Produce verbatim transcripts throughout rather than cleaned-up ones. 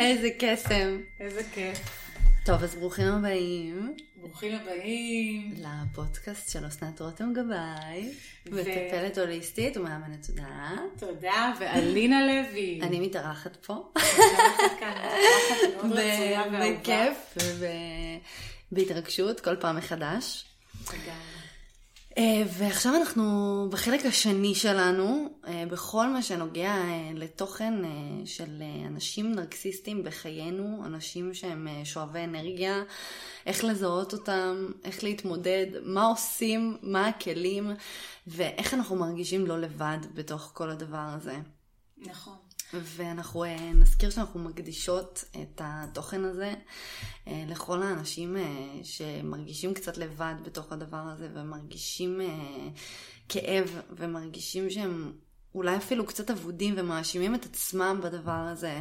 איזה קסם. איזה כיף. טוב, אז ברוכים הבאים. ברוכים הבאים. לפודקאסט של אסנת רותם גבאי. מטפלת הוליסטית ומאמנת תודעה. תודה, ואלינה לוי. אני מתארחת פה. מתארחת כאן, מתארחת מאוד רצויה ואהובה. בכיף ובהתרגשות כל פעם מחדש. תודה. ועכשיו אנחנו בחלק השני שלנו, בכל מה שנוגע לתוכן של אנשים נרקיסיסטים בחיינו, אנשים שהם שואבי אנרגיה, איך לזהות אותם, איך להתמודד, מה עושים, מה הכלים, ואיך אנחנו מרגישים לא לבד בתוך כל הדבר הזה. נכון. ואנחנו נזכיר שאנחנו מקדישות את התוכן הזה לכל האנשים שמרגישים קצת לבד בתוך הדבר הזה ומרגישים כאב ומרגישים שהם אולי אפילו קצת עבודים ומאשימים את עצמם בדבר הזה,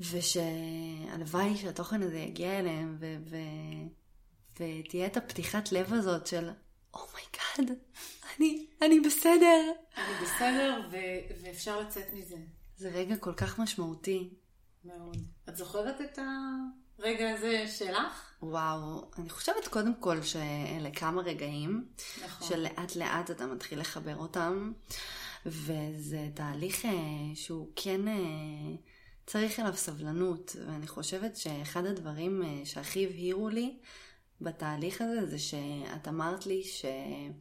ושהלוואי שהתוכן הזה יגיע אליהם ו- ו- ותהיה את הפתיחת לב הזאת של אומייגאד, אני, אני בסדר. אני בסדר ו- ואפשר לצאת מזה. זה רגע כל כך משמעותי. מאוד. את זוכרת את הרגע הזה שלך? וואו, אני חושבת קודם כל שאלה כמה רגעים, נכון. שלאט לאט אתה מתחיל לחבר אותם, וזה תהליך שהוא כן צריך אליו סבלנות, ואני חושבת שאחד הדברים שהכי הבהירו לי בתהליך הזה, זה שאת אמרת לי שאין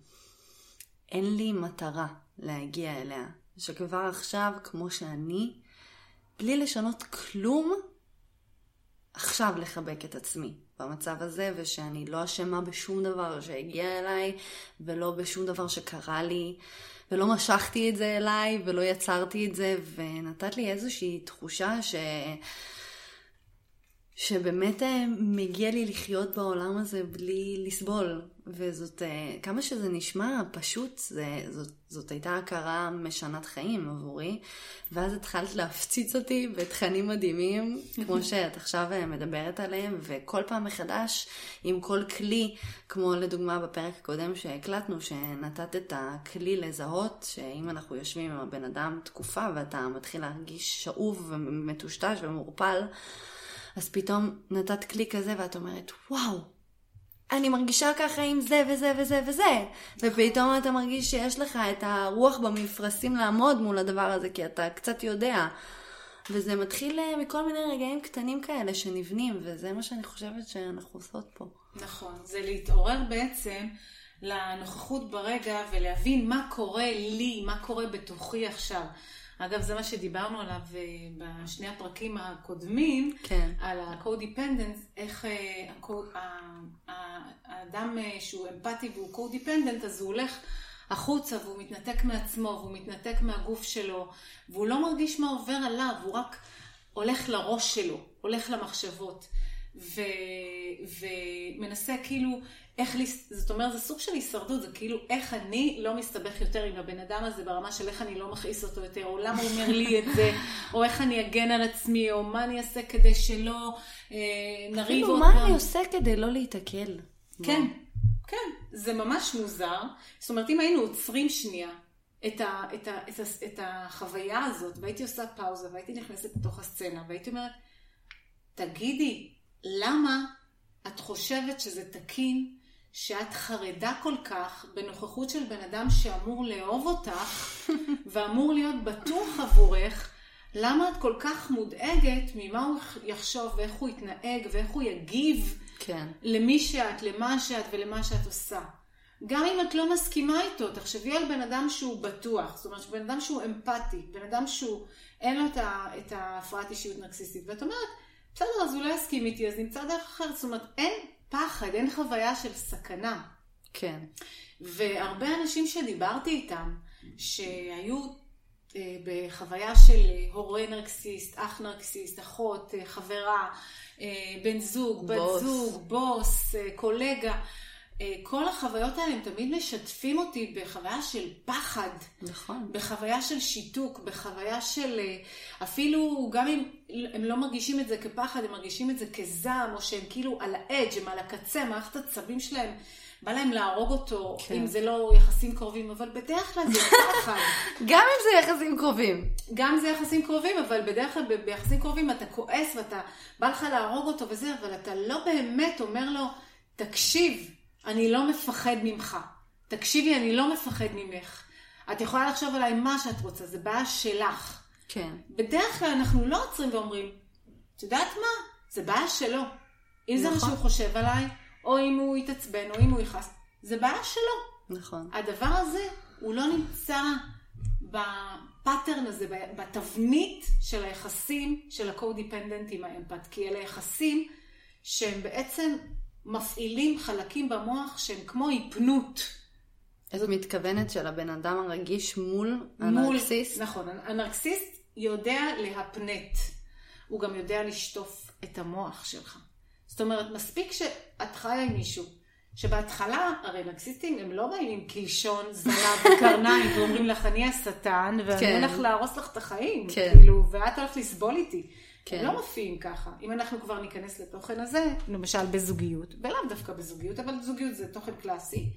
לי מטרה להגיע אליה. שכבר עכשיו, כמו שאני, בלי לשנות כלום, עכשיו לחבק את עצמי במצב הזה, ושאני לא אשמה בשום דבר שהגיע אליי, ולא בשום דבר שקרה לי, ולא משכתי את זה אליי, ולא יצרתי את זה, ונתת לי איזושהי תחושה ש... שבאמת מגיע לי לחיות בעולם הזה בלי לסבול. וזאת, כמה שזה נשמע פשוט, זה, זאת, זאת הייתה הכרה משנת חיים עבורי. ואז התחלת להפציץ אותי בתכנים מדהימים, כמו שאת עכשיו מדברת עליהם, וכל פעם מחדש עם כל כלי, כמו לדוגמה בפרק הקודם שהקלטנו, שנתת את הכלי לזהות, שאם אנחנו יושבים עם הבן אדם תקופה, ואתה מתחיל להרגיש שאוב ומטושטש ומורפל, אז פתאום נתת כלי כזה ואת אומרת, וואו, אני מרגישה ככה עם זה וזה וזה וזה. ופתאום אתה מרגיש שיש לך את הרוח במפרשים לעמוד מול הדבר הזה, כי אתה קצת יודע. וזה מתחיל מכל מיני רגעים קטנים כאלה שנבנים, וזה מה שאני חושבת שאנחנו עושות פה. נכון, זה להתעורר בעצם לנוכחות ברגע ולהבין מה קורה לי, מה קורה בתוכי עכשיו. אגב, זה מה שדיברנו עליו בשני הפרקים הקודמים, כן. על ה-co-dependence, איך האדם שהוא אמפתי והוא co-dependent, אז הוא הולך החוצה והוא מתנתק מעצמו, והוא מתנתק מהגוף שלו, והוא לא מרגיש מה עובר עליו, הוא רק הולך לראש שלו, הולך למחשבות, ו... ומנסה כאילו... איך, זאת אומרת, זה סוג של הישרדות, זה כאילו איך אני לא מסתבך יותר עם הבן אדם הזה ברמה של איך אני לא מכעיס אותו יותר, או למה הוא אומר לי את זה, או איך אני אגן על עצמי, או מה אני אעשה כדי שלא אה, נריב עוד. מה גם. אני עושה כדי לא להתעכל. כן, כן, זה ממש מוזר. זאת אומרת, אם היינו עוצרים שנייה את, ה, את, ה, את, ה, את החוויה הזאת, והייתי עושה פאוזה, והייתי נכנסת לתוך הסצנה, והייתי אומרת, תגידי, למה את חושבת שזה תקין? שאת חרדה כל כך בנוכחות של בן אדם שאמור לאהוב אותך ואמור להיות בטוח עבורך, למה את כל כך מודאגת ממה הוא יחשוב ואיך הוא יתנהג ואיך הוא יגיב, כן. למי שאת, למה שאת ולמה שאת עושה. גם אם את לא מסכימה איתו, תחשבי על בן אדם שהוא בטוח, זאת אומרת בן אדם שהוא אמפתי, בן אדם שהוא אין לו את ההפרעת אישיות נרקיסיסטית, ואת אומרת, בסדר, אז הוא לא יסכים איתי, אז נמצא דרך אחרת, זאת אומרת אין פחד, אין חוויה של סכנה. כן. והרבה אנשים שדיברתי איתם, שהיו אה, בחוויה של הורה נרקסיסט, אח נרקסיסט, אחות, אה, חברה, אה, בן זוג, בת בוס. זוג, בוס, אה, קולגה, אה, כל החוויות האלה הם תמיד משתפים אותי בחוויה של פחד. נכון. בחוויה של שיתוק, בחוויה של אה, אפילו גם אם... הם לא מרגישים את זה כפחד, הם מרגישים את זה כזעם, או שהם כאילו על האדג', הם על הקצה, מערכת הצבים שלהם בא להם להרוג אותו, כן. אם זה לא יחסים קרובים, אבל בדרך כלל זה ככה. גם אם זה יחסים קרובים. גם זה יחסים קרובים, אבל בדרך כלל ב- ביחסים קרובים אתה כועס ואתה בא לך להרוג אותו וזה, אבל אתה לא באמת אומר לו, תקשיב, אני לא מפחד ממך. תקשיבי, אני לא מפחד ממך. את יכולה לחשוב עליי מה שאת רוצה, זה בעיה שלך. כן. בדרך כלל אנחנו לא עוצרים ואומרים, את יודעת מה? זה בעיה שלו. אם נכון. זה מה שהוא חושב עליי, או אם הוא יתעצבן, או אם הוא יחס, זה בעיה שלו. נכון. הדבר הזה, הוא לא נמצא בפאטרן הזה, בתבנית של היחסים, של הקו-דיפנדנט עם האמפת, כי אלה יחסים שהם בעצם מפעילים חלקים במוח שהם כמו היפנות. איזו מתכוונת של הבן אדם הרגיש מול הנרקסיסט. נכון, הנרקסיסט יודע להפנט. הוא גם יודע לשטוף את המוח שלך. זאת אומרת, מספיק שאת חיה עם מישהו, שבהתחלה, הרי נרקסיסטים הם לא באים עם קישון, זנב, קרניים, ואומרים לך, אני השטן, ואני כן. הולך להרוס לך את החיים, כן. כאילו, ואת הולך לסבול איתי. כן. הם לא מופיעים ככה. אם אנחנו כבר ניכנס לתוכן הזה, למשל בזוגיות, ולא דווקא בזוגיות, אבל זוגיות זה תוכן קלאסי.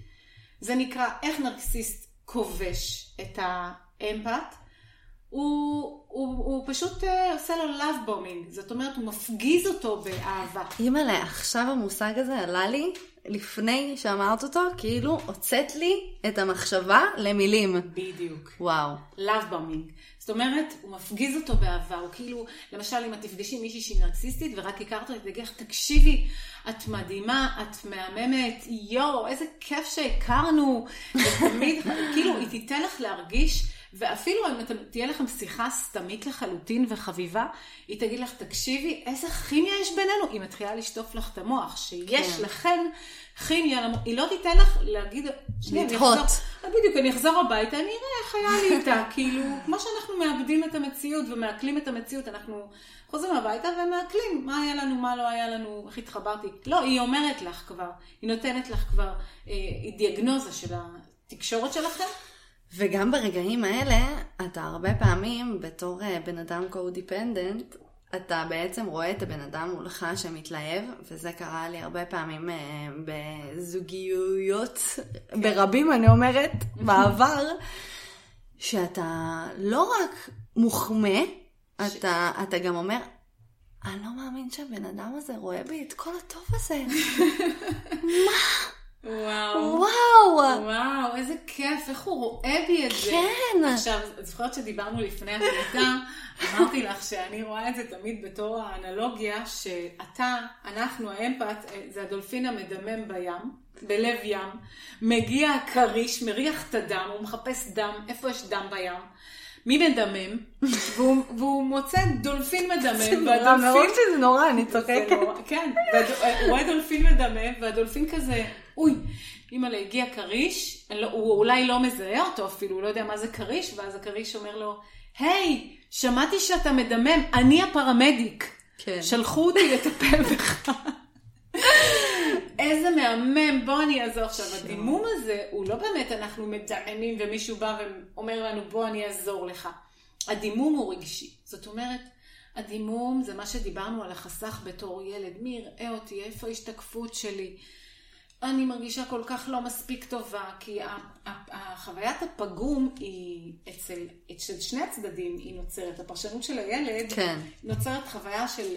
זה נקרא איך נרקסיסט כובש את האמפת, הוא, הוא, הוא פשוט עושה לו love bombing, זאת אומרת הוא מפגיז אותו באהבה. אימאלה, עכשיו המושג הזה עלה לי, לפני שאמרת אותו, כאילו הוצאת לי את המחשבה למילים. בדיוק. וואו. love bombing. זאת אומרת, הוא מפגיז אותו באהבה, הוא כאילו, למשל אם את תפגשי מישהי שהיא נרקסיסטית ורק הכרת את דגך, תקשיבי, את מדהימה, את מהממת, יו, איזה כיף שהכרנו, ותמיד, כאילו, היא תיתן לך להרגיש, ואפילו אם תהיה לכם שיחה סתמית לחלוטין וחביבה, היא תגיד לך, תקשיבי, איזה כימיה יש בינינו, היא מתחילה לשטוף לך את המוח, שיש כן. לכן כימיה, היא לא תיתן לך להגיד, נתחות. בדיוק, אני אחזור הביתה, אני אראה איך היה לי איתה, כאילו, כמו שאנחנו מאבדים את המציאות ומעכלים את המציאות, אנחנו חוזרים הביתה ומעכלים, מה היה לנו, מה לא היה לנו, איך התחברתי. לא, היא אומרת לך כבר, היא נותנת לך כבר אה, דיאגנוזה של התקשורת שלכם, וגם ברגעים האלה, אתה הרבה פעמים, בתור בן אדם קו-דיפנדנט, אתה בעצם רואה את הבן אדם מולך שמתלהב, וזה קרה לי הרבה פעמים בזוגיות, ברבים אני אומרת, בעבר, שאתה לא רק מוחמא, אתה, אתה גם אומר, אני לא מאמין שהבן אדם הזה רואה בי את כל הטוב הזה. מה? וואו, וואו, וואו, איזה כיף, איך הוא רואה בי את זה. כן. עכשיו, זוכרת שדיברנו לפני הקלטה, אמרתי לך שאני רואה את זה תמיד בתור האנלוגיה, שאתה, אנחנו, האמפת, זה הדולפין המדמם בים, בלב ים, מגיע הכריש, מריח את הדם, הוא מחפש דם, איפה יש דם בים, מי מדמם, והוא, והוא מוצא דולפין מדמם, והדולפין... זה נורא, אני צוחקת. כן, הוא רואה דולפין מדמם, והדולפין כזה... אוי, אמא לה הגיע קריש, הוא אולי לא מזהה אותו אפילו, הוא לא יודע מה זה קריש, ואז הקריש אומר לו, היי, שמעתי שאתה מדמם, אני הפרמדיק. כן. שלחו אותי לטפל בך. איזה מהמם, בוא אני אעזור. עכשיו, הדימום הזה, הוא לא באמת אנחנו מדעמים, ומישהו בא ואומר לנו, בוא אני אעזור לך. הדימום הוא רגשי, זאת אומרת, הדימום זה מה שדיברנו על החסך בתור ילד, מי יראה אותי, איפה השתקפות שלי, אני מרגישה כל כך לא מספיק טובה, כי החוויית הפגום היא אצל, אצל שני הצדדים היא נוצרת. הפרשנות של הילד כן. נוצרת חוויה של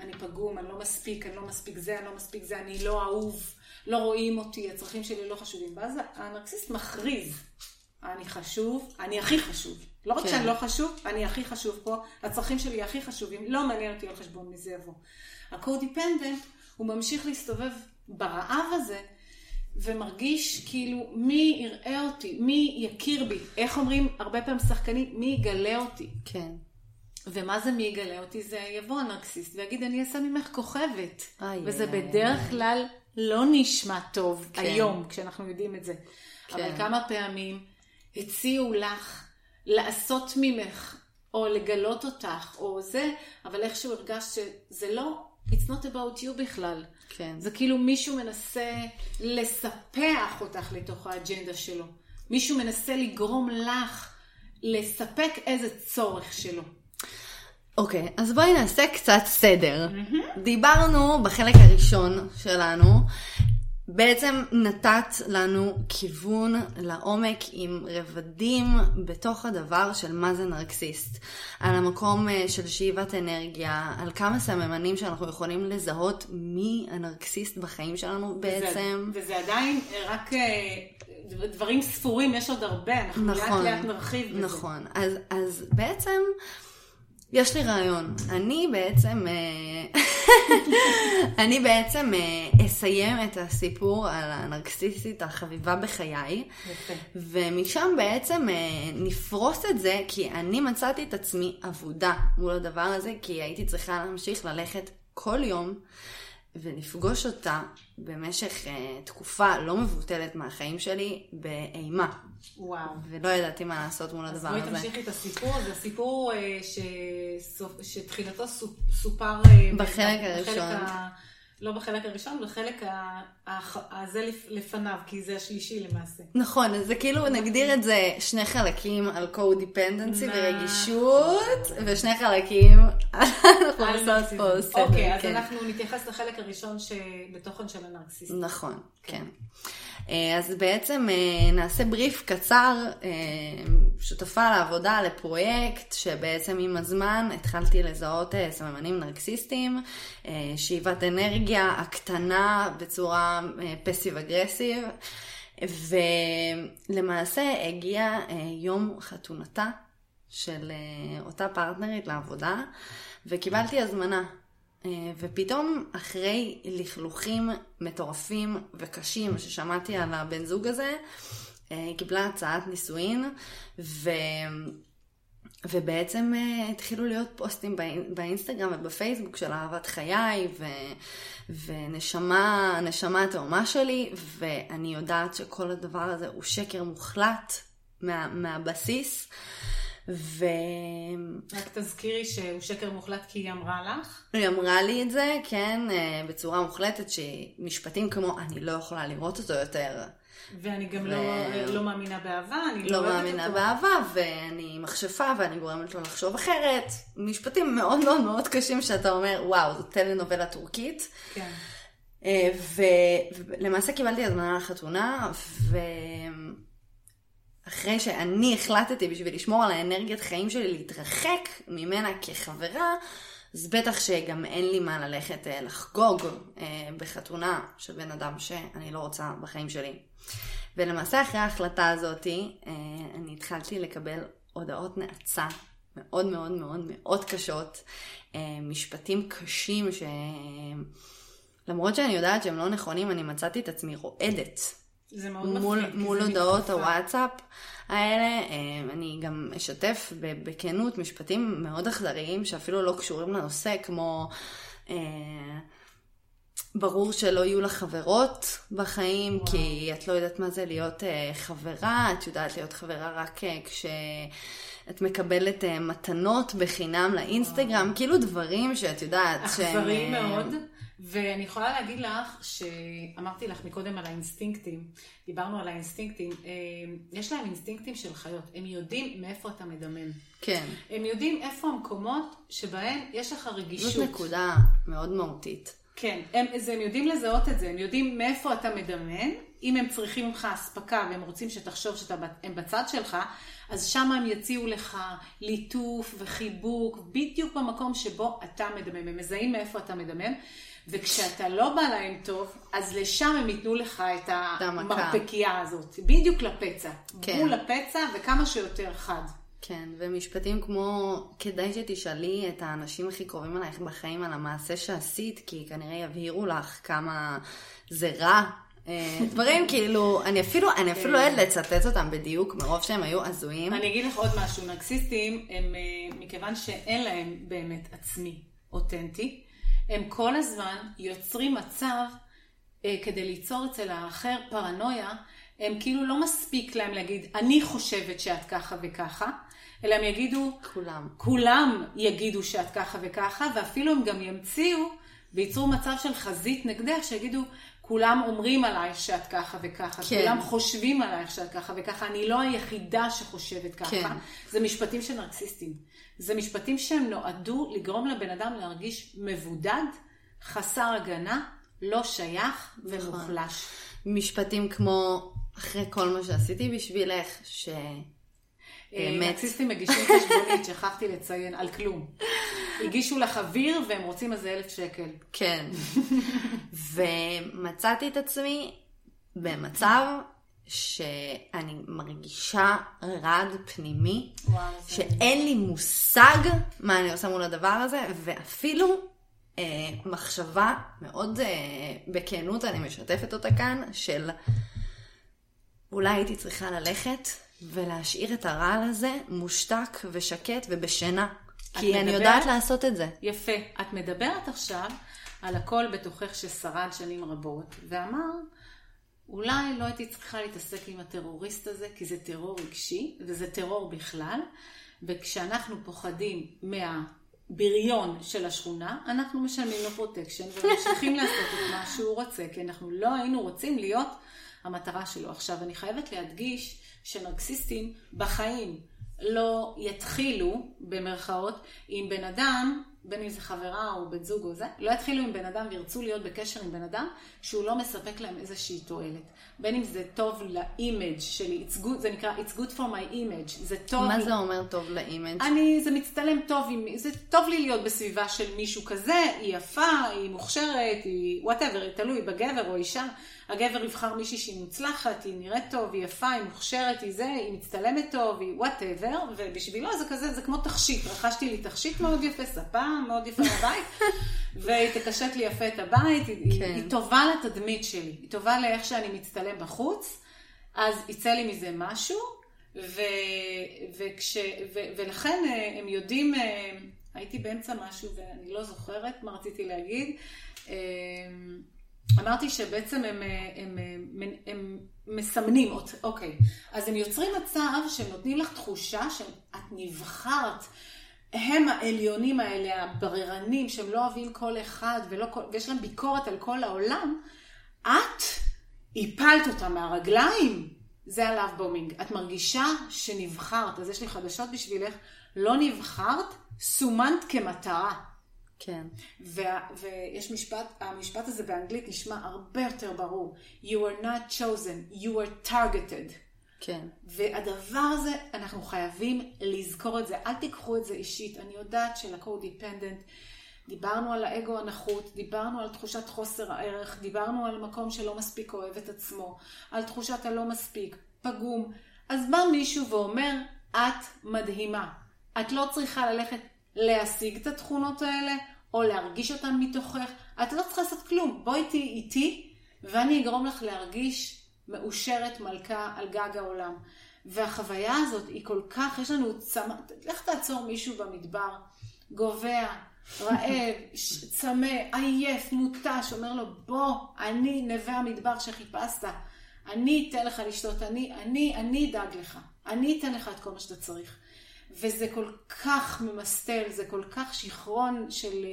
אני פגום, אני לא מספיק, אני לא מספיק זה, אני לא מספיק זה, אני לא אהוב, לא רואים אותי, הצרכים שלי לא חשובים. ואז הנרקסיסט מכריז, אני חשוב, אני הכי חשוב. לא רק כן. שאני לא חשוב, אני הכי חשוב פה, הצרכים שלי הכי חשובים, לא מעניין אותי על חשבון מזה יבוא. הקו-דיפנדנט הוא ממשיך להסתובב ברעב הזה, ומרגיש כאילו מי יראה אותי, מי יכיר בי, איך אומרים הרבה פעמים שחקנים, מי יגלה אותי. כן. ומה זה מי יגלה אותי? זה יבוא הנרקסיסט ויגיד אני אעשה ממך כוכבת. איי, וזה איי, בדרך איי. כלל לא נשמע טוב כן. היום כשאנחנו יודעים את זה. כן. אבל כמה פעמים הציעו לך לעשות ממך או לגלות אותך או זה, אבל איכשהו הרגש שזה לא it's not about you בכלל. כן. זה כאילו מישהו מנסה לספח אותך לתוך האג'נדה שלו. מישהו מנסה לגרום לך לספק איזה צורך שלו. אוקיי, אז בואי נעשה קצת סדר. Mm-hmm. דיברנו בחלק הראשון שלנו בעצם נתת לנו כיוון לעומק עם רבדים בתוך הדבר של מה זה נרקסיסט, על המקום של שאיבת אנרגיה, על כמה סממנים שאנחנו יכולים לזהות מי הנרקסיסט בחיים שלנו בעצם. וזה, וזה עדיין רק דברים ספורים, יש עוד הרבה, אנחנו נכון, לאט לאט נרחיב בזה. נכון, אז, אז בעצם... יש לי רעיון. אני בעצם אני בעצם אסיים את הסיפור על הנרקסיסטית החביבה בחיי, ומשם בעצם נפרוס את זה, כי אני מצאתי את עצמי עבודה מול הדבר הזה, כי הייתי צריכה להמשיך ללכת כל יום ולפגוש אותה במשך תקופה לא מבוטלת מהחיים שלי באימה. וואו. ולא ידעתי מה לעשות מול הדבר הזה. אז בואי תמשיכי את הסיפור. זה סיפור שתחילתו סופר... בחלק הראשון. לא בחלק הראשון, בחלק הזה לפניו, כי זה השלישי למעשה. נכון, אז זה כאילו נגדיר את זה שני חלקים על co-dependency ורגישות, ושני חלקים אנחנו עושות פה סדר. אוקיי, אז אנחנו נתייחס לחלק הראשון שבתוכן של הנרקסיסט. נכון, כן. אז בעצם נעשה בריף קצר, שותפה לעבודה, לפרויקט, שבעצם עם הזמן התחלתי לזהות סממנים נרקסיסטיים, שאיבת אנרגיה, הקטנה בצורה פסיב-אגרסיב, ולמעשה הגיע יום חתונתה של אותה פרטנרית לעבודה, וקיבלתי הזמנה. ופתאום אחרי לכלוכים מטורפים וקשים ששמעתי על הבן זוג הזה, היא קיבלה הצעת נישואין, ו... ובעצם התחילו להיות פוסטים באינסטגרם ובפייסבוק של אהבת חיי, ו... ונשמה, נשמה התאומה שלי, ואני יודעת שכל הדבר הזה הוא שקר מוחלט מה... מהבסיס, ו... רק תזכירי שהוא שקר מוחלט כי היא אמרה לך? היא אמרה לי את זה, כן, בצורה מוחלטת, שמשפטים כמו אני לא יכולה לראות אותו יותר. ואני גם ו... לא, לא מאמינה באהבה, אני לא, לא מאמינה אותו. באהבה, ואני מחשפה ואני גורמת לו לחשוב אחרת. משפטים מאוד מאוד מאוד קשים שאתה אומר, וואו, זו טלנובלה טורקית. כן. ו... ולמעשה קיבלתי הזמנה לחתונה, ו... אחרי שאני החלטתי בשביל לשמור על האנרגיית חיים שלי להתרחק ממנה כחברה, אז בטח שגם אין לי מה ללכת לחגוג בחתונה של בן אדם שאני לא רוצה בחיים שלי. ולמעשה אחרי ההחלטה הזאת, אני התחלתי לקבל הודעות נאצה מאוד מאוד מאוד מאוד קשות, משפטים קשים שלמרות שאני יודעת שהם לא נכונים, אני מצאתי את עצמי רועדת. זה מאוד מול, מפחיד. מול הודעות הוואטסאפ האלה, אני גם אשתף בכנות משפטים מאוד אכזריים, שאפילו לא קשורים לנושא, כמו אה, ברור שלא יהיו לך חברות בחיים, וואו. כי את לא יודעת מה זה להיות אה, חברה, את יודעת להיות חברה רק אה, כשאת מקבלת אה, מתנות בחינם לאינסטגרם, וואו. כאילו דברים שאת יודעת. אכזריים שהם, מאוד. ואני יכולה להגיד לך, שאמרתי לך מקודם על האינסטינקטים, דיברנו על האינסטינקטים, יש להם אינסטינקטים של חיות, הם יודעים מאיפה אתה מדמם. כן. הם יודעים איפה המקומות שבהן יש לך רגישות. זאת נקודה מאוד מהותית. כן, הם, הם יודעים לזהות את זה, הם יודעים מאיפה אתה מדמם, אם הם צריכים לך הספקה והם רוצים שתחשוב שהם בצד שלך, אז שם הם יציעו לך ליטוף וחיבוק, בדיוק במקום שבו אתה מדמם, הם מזהים מאיפה אתה מדמם, וכשאתה לא בא להם טוב, אז לשם הם ייתנו לך את המרפקייה הזאת, בדיוק לפצע, כן. מול הפצע וכמה שיותר חד. כן, ומשפטים כמו, כדאי שתשאלי את האנשים הכי קרובים עלייך בחיים על המעשה שעשית, כי כנראה יבהירו לך כמה זה רע. דברים כאילו, אני אפילו, אני אפילו לא יודעת לצטט אותם בדיוק, מרוב שהם היו עזויים. אני אגיד לך עוד משהו, נרקסיסטים הם, מכיוון שאין להם באמת עצמי אותנטי, הם כל הזמן יוצרים מצב אה, כדי ליצור אצל האחר פרנויה, הם כאילו לא מספיק להם להגיד, אני חושבת שאת ככה וככה, אלא הם יגידו, כולם, כולם יגידו שאת ככה וככה, ואפילו הם גם ימציאו וייצרו מצב של חזית נגדך, שיגידו, כולם אומרים עלייך שאת ככה וככה, כן. כולם חושבים עלייך שאת ככה וככה, אני לא היחידה שחושבת ככה, כן. זה משפטים של נרקסיסטים. זה משפטים שהם נועדו לגרום לבן אדם להרגיש מבודד, חסר הגנה, לא שייך ומוחלש. משפטים כמו, אחרי כל מה שעשיתי בשבילך, ש... נרקיסיסטים מגישים חשבונית, שכחתי לציין, על כלום. הגישו לך אוויר והם רוצים איזה אלף שקל. כן. ומצאתי את עצמי במצב שאני מרגישה רד פנימי, שאין לי מושג מה אני עושה מול הדבר הזה, ואפילו אה, מחשבה מאוד אה, בכנות, אני משתפת אותה כאן, של אולי הייתי צריכה ללכת ולהשאיר את הרעל הזה מושתק ושקט ובשינה, כי מדברת, אני יודעת לעשות את זה. יפה, את מדברת עכשיו על הכל בתוכך ששרד שנים רבות, ואמר, אולי לא הייתי צריכה להתעסק עם הטרוריסט הזה, כי זה טרור רגשי, וזה טרור בכלל, וכשאנחנו פוחדים מהבריון של השכונה, אנחנו משלמים לו פרוטקשן, וממשיכים לעשות את מה שהוא רוצה, כי אנחנו לא היינו רוצים להיות המטרה שלו. עכשיו, אני חייבת להדגיש שנרקיסיסטים בחיים לא יתחילו, במרכאות, עם בן אדם, בין אם זה חברה או בן זוג או זה, לא יתחילו עם בן אדם וירצו להיות בקשר עם בן אדם שהוא לא מספק להם איזושהי תועלת. בין אם זה טוב לאימג' שלי, it's good, זה נקרא it's good for my image, זה טוב. מה לי... זה אומר טוב לאימג'? אני, זה מצטלם טוב, זה טוב לי להיות בסביבה של מישהו כזה, היא יפה, היא מוכשרת, היא whatever, תלוי בגבר או אישה, הגבר יבחר מישהי שהיא מוצלחת, היא נראית טוב, היא יפה, היא מוכשרת, היא זה, היא מצטלמת טוב, היא whatever, ובשבילו זה כזה, זה כמו תכשיט, רכשתי לי תכשיט מאוד יפה, ספה מאוד יפה בבית, והיא תקשט לי יפה את הבית, היא, כן. היא טובה לתדמית שלי, היא טובה לאיך שאני מצטלם בחוץ, אז יצא לי מזה משהו, ו, וכש, ו, ולכן הם יודעים, הייתי באמצע משהו ואני לא זוכרת מה רציתי להגיד, אמרתי שבעצם הם, הם, הם, הם, הם מסמנים אותי, אוקיי, אז הם יוצרים מצב שהם נותנים לך תחושה שאת נבחרת, הם העליונים האלה, הבררנים, שהם לא אוהבים כל אחד, ולא, ויש להם ביקורת על כל העולם, את איפלת אותה מהרגליים, זה עליו בומינג. את מרגישה שנבחרת, אז יש לי חדשות בשבילך, לא נבחרת, סומנת כמטרה. כן. ו- ויש משפט, המשפט הזה באנגלית נשמע הרבה יותר ברור. You are not chosen, you are targeted. כן. והדבר הזה, אנחנו חייבים לזכור את זה. אל תיקחו את זה אישית. אני יודעת שלקו-דיפנדנט, דיברנו על האגו הנחות, דיברנו על תחושת חוסר הערך, דיברנו על מקום שלא מספיק אוהב את עצמו, על תחושת הלא מספיק, פגום. אז בא מישהו ואומר, את מדהימה. את לא צריכה ללכת להשיג את התכונות האלה, או להרגיש אותן מתוכך. את לא צריכה לעשות כלום. בואי תהיי איתי, ואני אגרום לך להרגיש מאושרת מלכה על גג העולם. והחוויה הזאת היא כל כך, יש לנו צמא, לך תעצור מישהו במדבר, גובע, רעב, צמא, עייף, מוטש, אומר לו, בוא, אני נווה המדבר שחיפשת, אני אתן לך לשתות, אני, אני, אני אדאג לך, אני אתן לך את כל מה שאתה צריך. וזה כל כך ממסתל, זה כל כך שחרון של,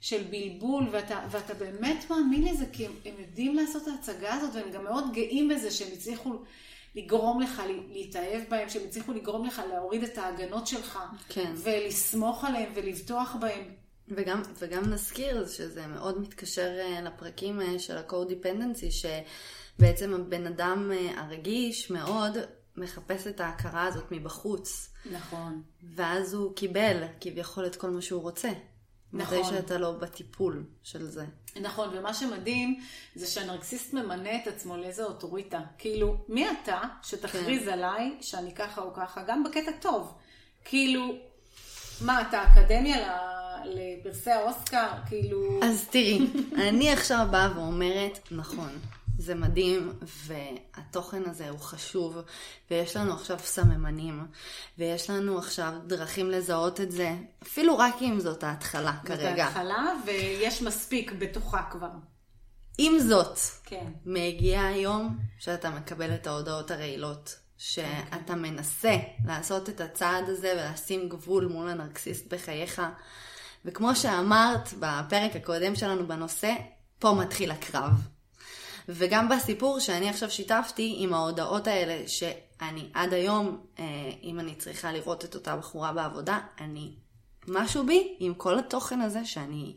של בלבול, ואתה, ואתה באמת מאמין לזה, כי הם, הם יודעים לעשות את ההצגה הזאת, והם גם מאוד גאים בזה, שהם הצליחו לגרום לך להתאהב בהם, שהם הצליחו לגרום לך להוריד את ההגנות שלך, כן. ולסמוך עליהם ולבטוח בהם. וגם, וגם נזכיר שזה מאוד מתקשר לפרקים של הקו-דיפנדנסי, שבעצם הבן אדם הרגיש מאוד, מחפש את ההכרה הזאת מבחוץ. נכון. ואז הוא קיבל כביכול את כל מה שהוא רוצה. נכון. מתי שאתה לא בטיפול של זה. נכון, ומה שמדהים זה שהנרקיסיסט ממנה את עצמו לאיזו אוטוריטה. כאילו, מי אתה שתכריז כן. עליי שאני ככה או ככה, גם בקטע טוב. כאילו, מה, אתה אקדמיה לפרסי האוסקר? כאילו... אז תראי, אני עכשיו באה ואומרת, נכון. זה מדהים, והתוכן הזה הוא חשוב, ויש לנו עכשיו סממנים, ויש לנו עכשיו דרכים לזהות את זה, אפילו רק אם זאת ההתחלה כרגע. זאת ההתחלה, ויש מספיק בתוכה כבר. עם זאת, כן. מגיע היום שאתה מקבל את ההודעות הרעילות, שאתה מנסה לעשות את הצעד הזה ולשים גבול מול הנרקיסיסט בחייך, וכמו שאמרת בפרק הקודם שלנו בנושא, פה מתחיל הקרב. וגם בסיפור שאני עכשיו שיתפתי עם ההודעות האלה שאני עד היום, אם אני צריכה לראות את אותה בחורה בעבודה, אני משהו בי עם כל התוכן הזה שאני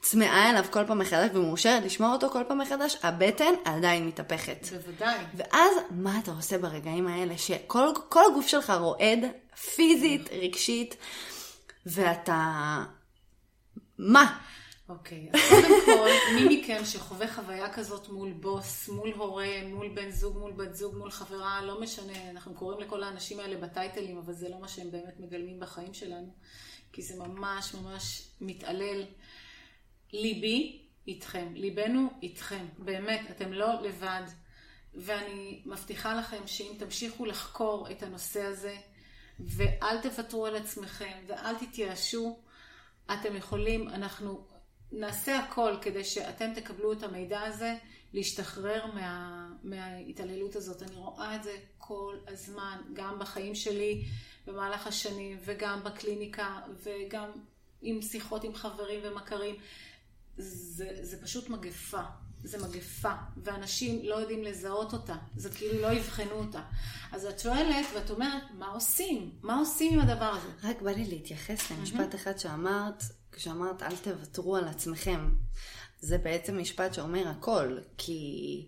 צמאה אליו כל פעם מחדש ומאושרת לשמור אותו כל פעם מחדש, הבטן עדיין מתהפכת. בוודאי. ואז מה אתה עושה ברגעים האלה שכל כל הגוף שלך רועד, פיזית, רגשית, ואתה... מה? אוקיי, אז קודם כל, מי מכם שחווה חוויה כזאת מול בוס, מול הורה, מול בן זוג, מול בת זוג, מול חברה, לא משנה, אנחנו קוראים לכל האנשים האלה בטייטלים, אבל זה לא מה שהם באמת מגלמים בחיים שלנו, כי זה ממש ממש מתעלל. ליבי איתכם, ליבנו איתכם, באמת, אתם לא לבד, ואני מבטיחה לכם שאם תמשיכו לחקור את הנושא הזה, ואל תוותרו על עצמכם, ואל תתייאשו, אתם יכולים, אנחנו נעשה הכל כדי שאתם תקבלו את המידע הזה, להשתחרר מה, מההתעללות הזאת. אני רואה את זה כל הזמן, גם בחיים שלי, במהלך השנים, וגם בקליניקה, וגם עם שיחות עם חברים ומכרים. זה, זה פשוט מגפה. זה מגפה, ואנשים לא יודעים לזהות אותה, זה כאילו לא יבחנו אותה. אז את שואלת ואת אומרת, מה עושים? מה עושים עם הדבר הזה? רק בא לי להתייחס למשפט mm-hmm. אחד שאמרת, כשאמרת אל תוותרו על עצמכם. זה בעצם משפט שאומר הכל, כי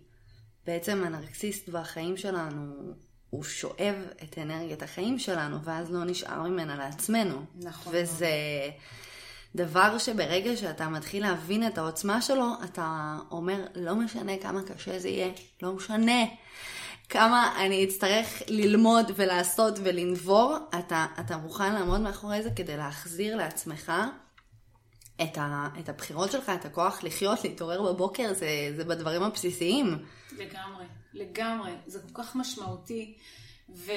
בעצם הנרקסיסט והחיים שלנו, הוא שואב את אנרגיית החיים שלנו, ואז לא נשאר ממנה לעצמנו. נכון. וזה... דבר שברגע שאתה מתחיל להבין את העוצמה שלו, אתה אומר, לא משנה כמה קשה זה יהיה, לא משנה כמה אני אצטרך ללמוד ולעשות ולנבור, אתה, אתה מוכן לעמוד מאחורי זה כדי להחזיר לעצמך את, ה, את הבחירות שלך, את הכוח לחיות, להתעורר בבוקר, זה, זה בדברים הבסיסיים. לגמרי, לגמרי, זה כל כך משמעותי, ו...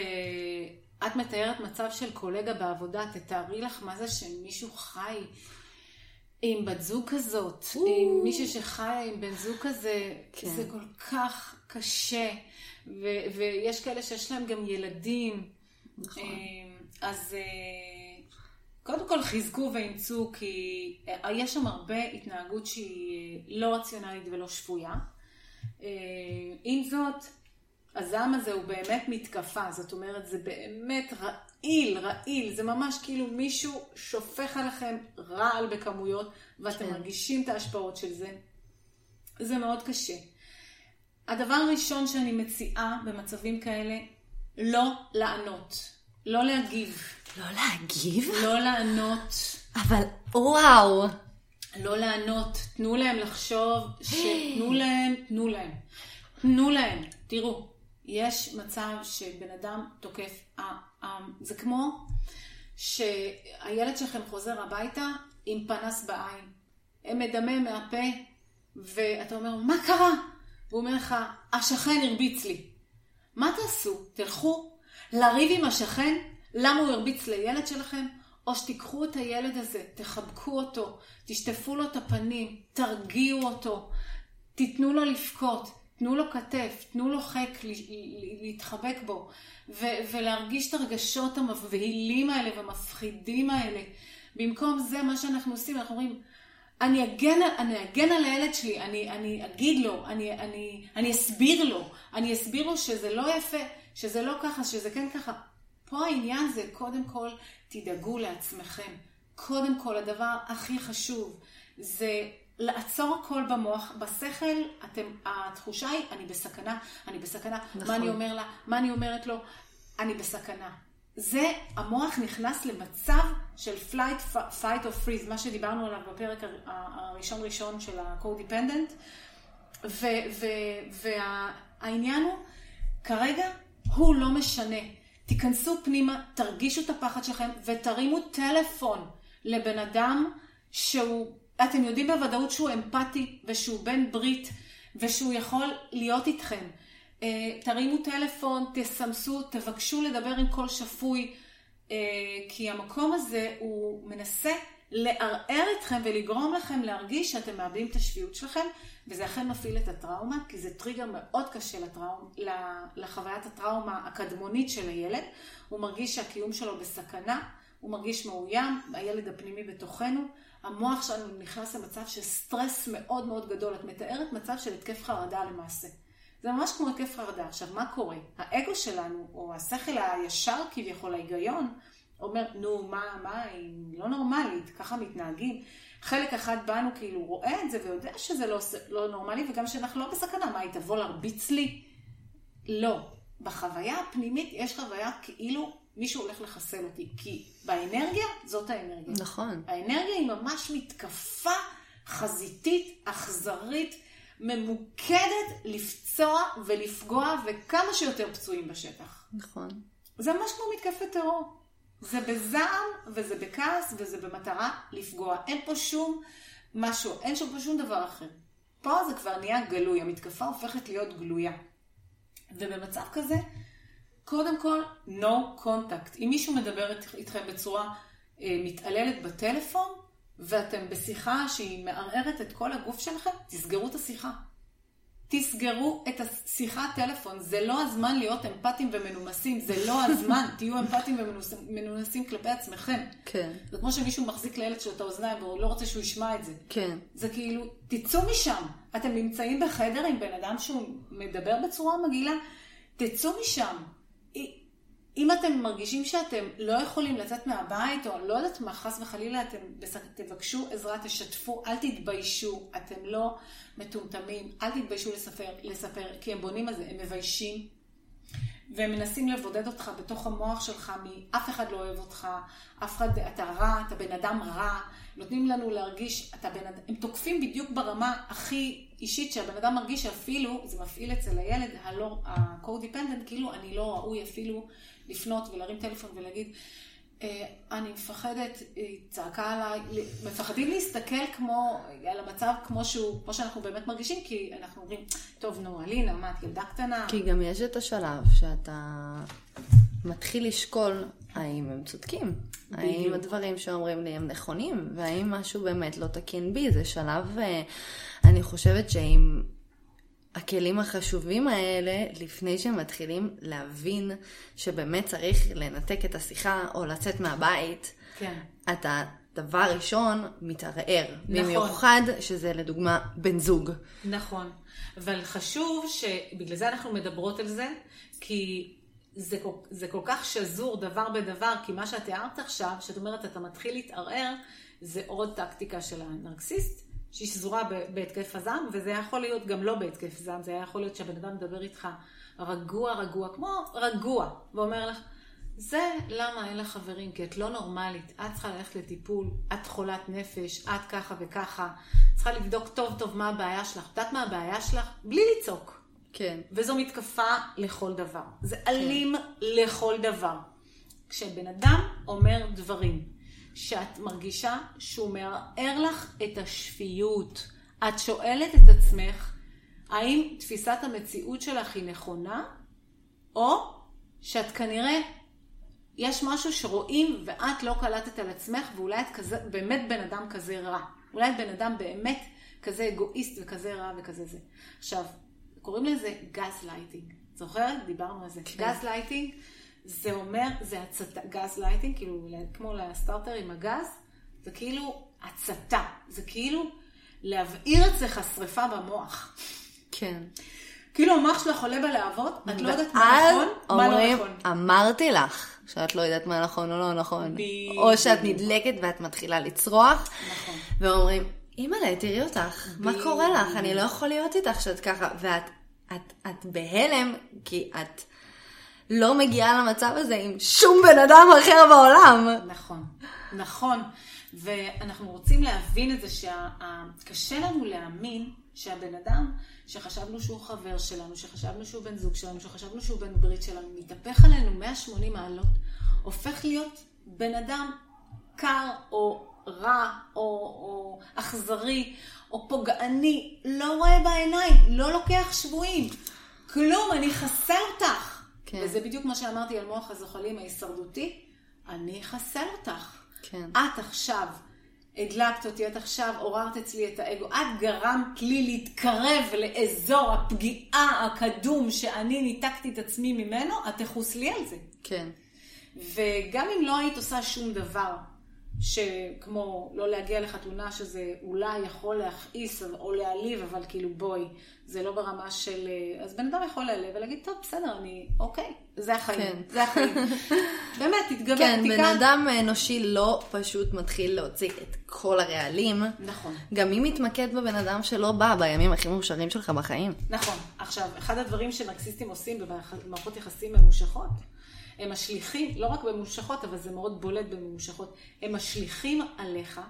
את מתארת מצב של קולגה בעבודה, תתארי לך מה זה שמישהו חי עם בת זוג כזאת, עם מישהו שחי עם בן זוג כזה, זה כל כך קשה, ויש כאלה שיש להם גם ילדים. אז קודם כל חיזקו ואימצו, כי יש שם הרבה התנהגות שהיא לא רציונלית ולא שפויה. עם זאת, הזעם הזה הוא באמת מתקפה, זאת אומרת, זה באמת רעיל, רעיל, זה ממש כאילו מישהו שופך עליכם רעל בכמויות, ואתם מרגישים את ההשפעות של זה. זה מאוד קשה. הדבר הראשון שאני מציעה במצבים כאלה, לא לענות, לא להגיב. לא להגיב? לא לענות. אבל וואו. לא לענות, תנו להם לחשוב, שתנו להם, תנו להם. תנו להם. תראו, יש מצב שבן אדם תוקף, זה כמו שהילד שלכם חוזר הביתה עם פנס בעין, מדמה מהפה, ואתה אומר, מה קרה? והוא אומר לך, השכן הרביץ לי. מה תעשו? תלכו לריב עם השכן? למה הוא הרביץ לילד שלכם? או שתיקחו את הילד הזה, תחבקו אותו, תשטפו לו את הפנים, תרגיעו אותו, תיתנו לו לפקות. תנו לו כתף, תנו לו חק להתחבק בו, ולהרגיש את הרגשות המבהילים האלה והמפחידים האלה. במקום זה, מה שאנחנו עושים, אנחנו אומרים, אני אגן על הילד שלי, אני אגיד לו, אני אסביר לו, אני אסביר לו שזה לא יפה, שזה לא ככה, שזה כן ככה. פה העניין זה, קודם כל, תדאגו לעצמכם. קודם כל, הדבר הכי חשוב זה... לעצור הכל במוח, בשכל, אתם, התחושה היא, אני בסכנה, אני בסכנה, נכון. מה אני אומר לה, מה אני אומרת לו, אני בסכנה. זה, המוח נכנס למצב של flight, fight or freeze, מה שדיברנו עליו בפרק הראשון ראשון של ה-co-dependent, והעניין הוא, כרגע הוא לא משנה. תיכנסו פנימה, תרגישו את הפחד שלכם, ותרימו טלפון לבן אדם שהוא... אתם יודעים בוודאות שהוא אמפתי, ושהוא בן ברית, ושהוא יכול להיות איתכם. תרימו טלפון, תסמסו, תבקשו לדבר עם כל שפוי, כי המקום הזה הוא מנסה לערער אתכם ולגרום לכם להרגיש שאתם מאבדים את השפיות שלכם, וזה אכן מפעיל את הטראומה, כי זה טריגר מאוד קשה לחוויית הטראומה הקדמונית של הילד. הוא מרגיש שהקיום שלו בסכנה, הוא מרגיש מאוים, הילד הפנימי בתוכנו, המוח שלנו נכנס למצב של סטרס מאוד מאוד גדול. את מתארת מצב של התקף חרדה למעשה. זה ממש כמו התקף חרדה. עכשיו, מה קורה? האגו שלנו, או השכל הישר כביכול, ההיגיון, אומר, נו, מה, מה, היא לא נורמלית, ככה מתנהגים. חלק אחד בנו כאילו רואה את זה ויודע שזה לא, לא נורמלי, וגם שאנחנו לא בסכנה, מה, היא תבוא להרביץ לי? לא. בחוויה הפנימית יש חוויה כאילו מישהו הולך לחסל אותי, כי באנרגיה זאת האנרגיה. נכון. האנרגיה היא ממש מתקפה חזיתית, אכזרית, ממוקדת לפצוע ולפגוע וכמה שיותר פצועים בשטח. נכון. זה ממש כמו מתקפת טרור. זה בזעם וזה בכעס וזה במטרה לפגוע. אין פה שום משהו, אין שום פה שום דבר אחר. פה זה כבר נהיה גלוי, המתקפה הופכת להיות גלויה. ובמצב כזה, קודם כל, no contact. אם מישהו מדבר איתכם בצורה אה, מתעללת בטלפון, ואתם בשיחה שהיא מערערת את כל הגוף שלכם, תסגרו את השיחה. תסגרו את השיחה הטלפון. זה לא הזמן להיות אמפתיים ומנומסים. זה לא הזמן. תהיו אמפתיים ומנומסים כלפי עצמכם. כן. זה כמו שמישהו מחזיק לילד שלו את האוזניים, והוא לא רוצה שהוא ישמע את זה. כן. זה כאילו, תצאו משם. אתם נמצאים בחדר עם בן אדם שהוא מדבר בצורה מגעילה. תצאו משם. אם אתם מרגישים שאתם לא יכולים לצאת מהבית, או לא יודעת מה, חס וחלילה, אתם תבקשו עזרה, תשתפו, אל תתביישו, אתם לא מטומטמים, אל תתביישו לספר, לספר, כי הם בונים על זה, הם מביישים, והם מנסים לבודד אותך בתוך המוח שלך, מאף אחד לא אוהב אותך, אף אחד, אתה רע, אתה בן אדם רע, נותנים לנו להרגיש, אתה בן, הם תוקפים בדיוק ברמה הכי אישית, שהבן אדם מרגיש שאפילו, זה מפעיל אצל הילד, ה-co-dependent, כאילו אני לא ראוי אפילו לפנות ולהרים טלפון ולהגיד, אני מפחדת, צעקה עליי, מפחדים להסתכל כמו, על המצב כמו שהוא, כמו שאנחנו באמת מרגישים, כי אנחנו אומרים, טוב, נו, אלינה, מה, את ילדה קטנה? כי גם יש את השלב שאתה מתחיל לשקול האם הם צודקים, האם הדברים שאומרים לי הם נכונים, והאם משהו באמת לא תקין בי, זה שלב, אני חושבת שאם הכלים החשובים האלה, לפני שמתחילים להבין שבאמת צריך לנתק את השיחה או לצאת מהבית, כן. אתה דבר ראשון מתערער. נכון. במיוחד שזה לדוגמה בן זוג. נכון. אבל חשוב שבגלל זה אנחנו מדברות על זה, כי זה, זה כל כך שזור דבר בדבר, כי מה שאת תיארת עכשיו, שאת אומרת אתה מתחיל להתערער, זה עוד טקטיקה של הנרקסיסט, שהיא שזורה בהתקף הזעם, וזה יכול להיות גם לא בהתקף זעם, זה יכול להיות שהבן אדם מדבר איתך רגוע, רגוע, כמו רגוע, ואומר לך, זה למה אין לך חברים, כי את לא נורמלית, את צריכה ללכת לטיפול, את חולת נפש, את ככה וככה, צריכה לבדוק טוב טוב מה הבעיה שלך, תת מה הבעיה שלך, בלי לצעוק. כן. וזו מתקפה לכל דבר. זה אלים לכל דבר. כשבן אדם אומר דברים, שאת מרגישה שהוא מערער לך את השפיות. את שואלת את עצמך, האם תפיסת המציאות שלך היא נכונה, או שאת כנראה, יש משהו שרואים ואת לא קלטת על עצמך, ואולי את כזה, באמת בן אדם כזה רע. אולי את בן אדם באמת כזה אגואיסט וכזה רע וכזה זה. עכשיו, קוראים לזה גז לייטינג. זוכרת? דיברנו על זה. כן. גז לייטינג. זה אומר, זה הצטה, גז לייטינג, כאילו, כמו לסטארטר עם הגז, זה כאילו הצטה, זה כאילו להבעיר אצלך שריפה במוח. כן. כאילו המוח שלך עולה בלהבות, את לא יודעת מה נכון, מה לא נכון. אמרתי לך שאת לא יודעת מה נכון או לא נכון, או שאת נדלקת ואת מתחילה לצרוח, ואומרים, אמא לי, תראי אותך, מה קורה לך? אני לא יכול להיות איתך שאת ככה, ואת בהלם, כי את לא מגיעה למצב הזה עם שום בן אדם אחר בעולם. נכון, נכון. ואנחנו רוצים להבין את זה שקשה לנו להאמין שהבן אדם שחשבנו שהוא חבר שלנו, שחשבנו שהוא בן זוג שלנו, שחשבנו שהוא בן ברית שלנו, מתהפך עלינו מאה ושמונים מעלות, הופך להיות בן אדם קר או רע או, או אכזרי או פוגעני, לא רואה בעיניים, לא לוקח שבועים. כלום, אני חסר אותך. כן. וזה בדיוק מה שאמרתי על מוח הזוחלים ההישרדותי, אני אחסל אותך. כן. את עכשיו הדלקת אותי, את עכשיו עוררת אצלי את האגו, את גרמת לי להתקרב לאזור הפגיעה הקדום שאני ניתקתי את עצמי ממנו, את תחוס לי על זה. כן. וגם אם לא היית עושה שום דבר שכמו לא להגיע לחתונה, שזה אולי יכול להכעיס או להעליב, אבל כאילו בואי, זה לא ברמה של... אז בן אדם יכול להעליב ולהגיד, טוב, בסדר, אני, אוקיי, זה החיים, זה החיים. באמת, תתגבר, כן, בן אדם אנושי לא פשוט מתחיל להוציא את כל הרעלים. נכון. גם אם מתמקד בבן אדם שלא בא בימים הכי מאושרים שלך בחיים. נכון. עכשיו, אחד הדברים שנרקיסיסטים עושים במערכות יחסים ממושכות, הם משליכים, לא רק במושכות, אבל זה מאוד בולט במושכות, הם משליכים עליך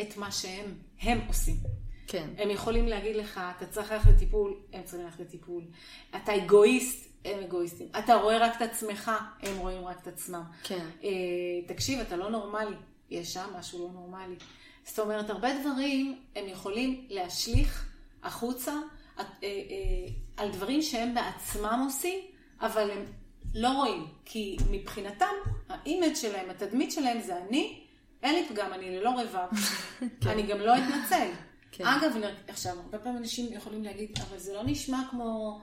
את מה שהם, הם עושים. כן. הם יכולים להגיד לך, אתה צריך ללכת לטיפול, הם צריכים ללכת לטיפול. אתה אגואיסט, הם אגואיסטים. אתה רואה רק את עצמך, הם רואים רק את עצמם. כן. תקשיב, אתה לא נורמלי. יש שם משהו לא נורמלי. זאת אומרת, הרבה דברים הם יכולים להשליך החוצה על דברים שהם בעצמם עושים, אבל הם... לא רואים, כי מבחינתם, האימג' שלהם, התדמית שלהם זה אני, אין לי פגם, אני ללא רבב, אני גם לא אתנצל. אגב, עכשיו, הרבה פעמים אנשים יכולים להגיד, אבל זה לא נשמע כמו,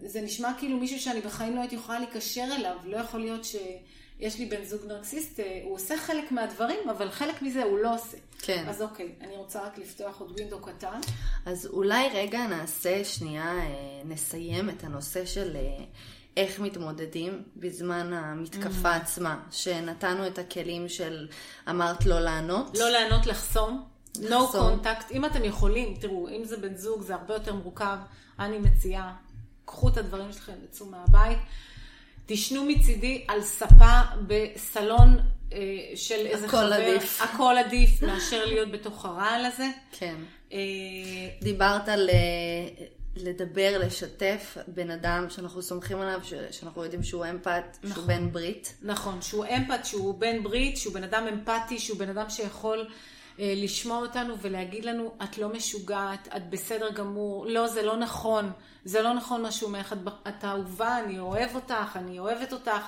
זה נשמע כאילו מישהו שאני בחיים לא הייתי יכולה להיקשר אליו, לא יכול להיות שיש לי בן זוג נרקיסיסט, הוא עושה חלק מהדברים, אבל חלק מזה הוא לא עושה. כן. אז אוקיי, אני רוצה רק לפתוח עוד וינדו קטן. אז אולי רגע נעשה שנייה, נסיים את הנושא של... איך מתמודדים בזמן המתקפה עצמה, שנתנו את הכלים של, אמרת לא לענות. לא לענות, לחסום. No contact. אם אתם יכולים, תראו, אם זה בן זוג, זה הרבה יותר מורכב. אני מציעה, קחו את הדברים שלכם, יצאו מהבית. תשנו מצידי על ספה בסלון של איזה חבר. הכל עדיף. הכל עדיף, מאשר להיות בתוך הרעל הזה. כן. דיברת על... לדבר, לשתף בן אדם שאנחנו סומכים עליו, שאנחנו יודעים שהוא אמפת, נכון, שהוא בן ברית. נכון, שהוא אמפת, שהוא בן ברית, שהוא בן אדם אמפתי, שהוא בן אדם שיכול אה, לשמוע אותנו ולהגיד לנו, את לא משוגעת, את בסדר גמור, לא, זה לא נכון, זה לא נכון משהו מאחד, את אהובה, אני אוהב אותך, אני אוהבת אותך,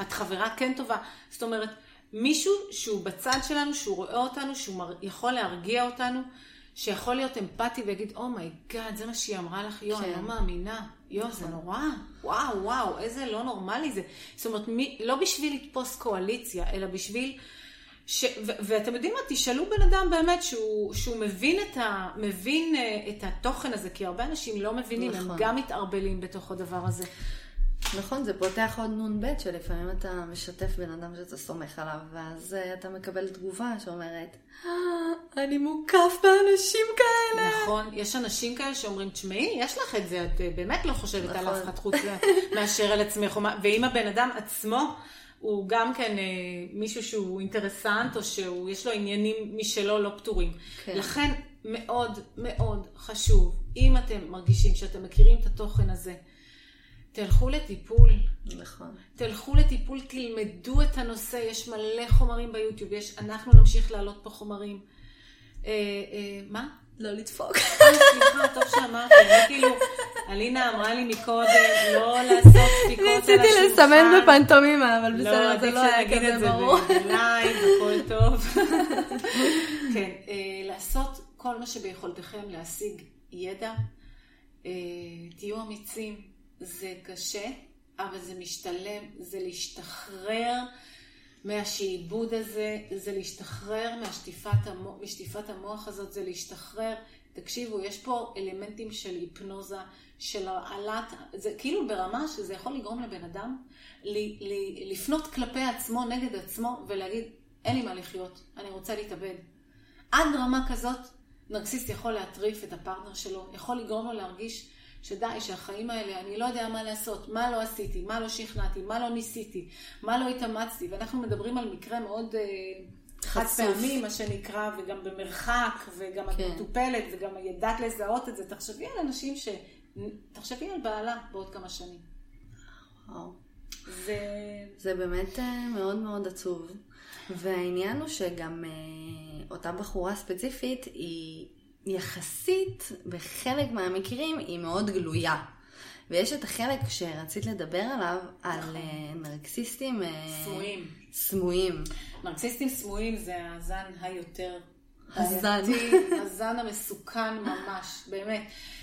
את חברה כן טובה. זאת אומרת, מישהו שהוא בצד שלנו, שהוא רואה אותנו, שהוא מר... יכול להרגיע אותנו, שיכול להיות אמפתי ויגיד, "Oh my God, זה מה שהיא אמרה לך, יו, אני לא מאמינה. יו, זה נורא. וואו, וואו, איזה לא נורמלי זה." זאת אומרת, לא בשביל לתפוס קואליציה, אלא בשביל ש... ואתם יודעים מה, תשאלו בן אדם באמת שהוא, שהוא מבין את ה... מבין את התוכן הזה, כי הרבה אנשים לא מבינים, הם גם מתערבלים בתוך הדבר הזה. נכון, זה פותח עוד נון בית, שלפעמים אתה משתף בן אדם שאתה סומך עליו, ואז אתה מקבל תגובה שאומרת, אני מוקף באנשים כאלה. נכון, יש אנשים כאלה שאומרים, תשמעי, יש לך את זה, את באמת לא חושבת על אף אחד חוץ מאשר על עצמך. ואם הבן אדם עצמו, הוא גם כן מישהו שהוא אינטרסנט, או שיש לו עניינים משלו לא פתורים. לכן מאוד מאוד חשוב, אם אתם מרגישים שאתם מכירים את התוכן הזה, תלכו לטיפול, נכון. תלכו לטיפול, תלמדו את הנושא, יש מלא חומרים ביוטיוב, יש, אנחנו נמשיך להעלות פה חומרים. אה, אה, מה? לא לדפוק. סליחה, טוב שאמרתי, כאילו, אלינה אמרה לי מקודם, לא לעשות דפיקות על השולחן. ניסיתי לסמן בפנטומימה, אבל בסדר, זה לא היה כזה ברור. אולי, הכל טוב. כן, לעשות כל מה שביכולתכם להשיג ידע, תהיו אמיצים, זה קשה, אבל זה משתלם, זה להשתחרר מהשעיבוד הזה, זה להשתחרר מהשטיפת המוח, משטיפת המוח הזאת, זה להשתחרר. תקשיבו, יש פה אלמנטים של היפנוזה, של הרעלת, זה כאילו ברמה שזה יכול לגרום לבן אדם, ל, ל, לפנות כלפי עצמו, נגד עצמו, ולהגיד, אין לי מה לחיות, אני רוצה להתאבד. עד רמה כזאת, נרקיסיסט יכול להטריף את הפרטנר שלו, יכול לגרום לו להרגיש, שדי, שהחיים האלה, אני לא יודע מה לעשות, מה לא עשיתי, מה לא שכנעתי, מה לא ניסיתי, מה לא התאמצתי, ואנחנו מדברים על מקרה מאוד חד פעמי, מה שנקרא, וגם במרחק, וגם את מטופלת, וגם ידעת לזהות את זה. תחשבי על אנשים ש... תחשבי על בעלה בעוד כמה שנים. וואו. זה... זה באמת מאוד מאוד עצוב. והעניין הוא שגם אותה בחורה ספציפית היא... יחסית בחלק מהמקרים היא מאוד גלויה, ויש את החלק שרצית לדבר עליו, על נרקיסיסטים סמויים. סמויים נרקיסיסטים סמויים זה הזן היותר הזן הזן המסוכן ממש, באמת.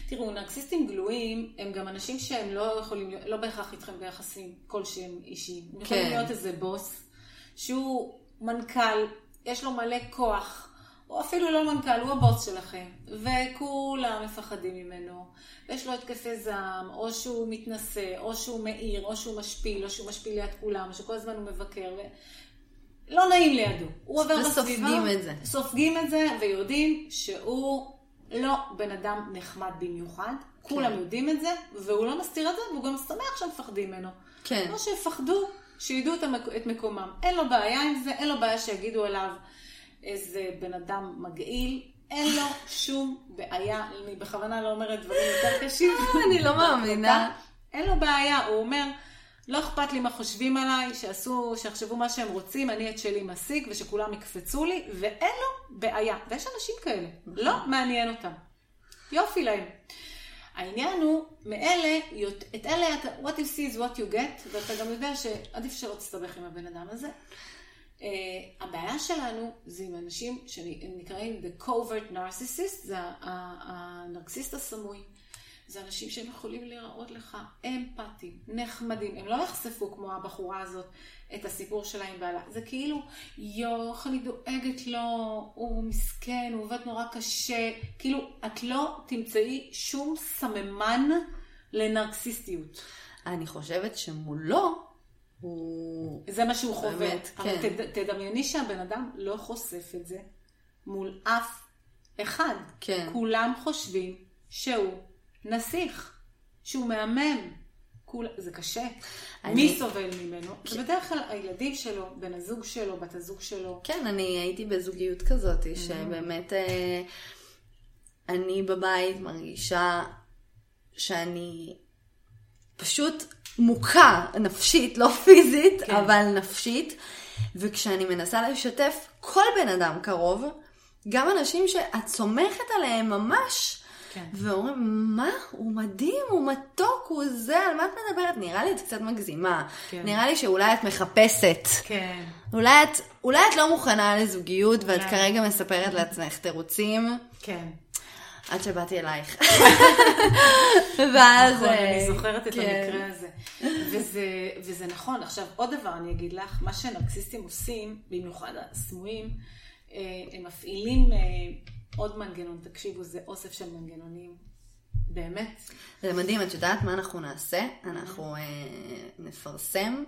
תראו, נרקיסיסטים גלויים הם גם אנשים שהם לא יכולים, לא בהכרח איתכם ביחסים כלשהם אישיים, הם יכולים להיות איזה בוס שהוא מנכ"ל יש לו מלא כוח, הוא אפילו לא מנכ"ל, הוא הבוס שלכם, וכולם מפחדים ממנו, ויש לו התקפי זעם, או שהוא מתנשא, או שהוא מאיר, או שהוא משפיל, או שהוא משפיל ליד כולם, שכל הזמן הוא מבקר, ו... לא נעים לידו. הוא עובר בסביבה, סופגים את זה. סופגים את זה, ויודעים שהוא לא בן אדם נחמד במיוחד, כן. כולם יודעים את זה, והוא לא מסתיר את זה, והוא גם שמח שמפחדים ממנו. כן. כמו שיפחדו, שידעו את, המק... את מקומם. אין לו בעיה עם זה, אין לו בעיה שיגידו עליו, איזה בן אדם מגעיל, אין לו שום בעיה, אני בכוונה לא אומרת דברים יותר קשים. אני לא מאמינה. אין לו בעיה, הוא אומר, לא אכפת לי מה חושבים עליי, שעשו, שחשבו מה שהם רוצים, אני את שלי מסיק, ושכולם יקפצו לי, ואין לו בעיה. ויש אנשים כאלה, לא מעניין אותם. יופי להם. העניין הוא, מאלה, את אלה, what you see is what you get, ואתה גם יודע שעדיף שלא תסתבך עם הבן אדם הזה. Uh, הבעיה שלנו זה עם אנשים שנקראים the covert narcissist, זה הנרקסיסט הסמוי, זה אנשים שהם יכולים לראות לך אמפתיים, נחמדים, הם לא יחשפו כמו הבחורה הזאת את הסיפור שלהם בעלה, זה כאילו יוח, אני דואגת לו, הוא מסכן, הוא עובד נורא קשה, כאילו את לא תמצאי שום סממן לנרקסיסטיות. אני חושבת שמולו הוא... זה מה שהוא חווה, אבל כן. תד, תדמייני שהבן אדם לא חושף את זה מול אף אחד, כן. כולם חושבים שהוא נסיך, שהוא מהמם, כול... זה קשה, אני... מי סובל ממנו? כן. זה בדרך כלל הילדים שלו, בן הזוג שלו, בת הזוג שלו. כן, אני הייתי בזוגיות כזאת mm-hmm. שבאמת אני בבית מרגישה שאני פשוט מוכה, נפשית, לא פיזית, כן. אבל נפשית. וכשאני מנסה לשתף כל בן אדם קרוב, גם אנשים שאת סומכת עליהם ממש, כן. ואומרים, מה? הוא מדהים, הוא מתוק, הוא זה, על מה את מדברת? נראה לי את קצת מגזימה. כן. נראה לי שאולי את מחפשת. כן. אולי את, אולי את לא מוכנה לזוגיות, ואת אולי. כרגע מספרת לעצמך תירוצים. כן. עד שבאתי אלייך. ואז... נכון, אני זוכרת את המקרה הזה. וזה נכון. עכשיו, עוד דבר אני אגיד לך, מה שנרקסיסטים עושים, במיוחד הסמויים, הם מפעילים עוד מנגנון. תקשיבו, זה אוסף של מנגנונים. באמת. זה מדהים, את יודעת מה אנחנו נעשה? אנחנו נפרסם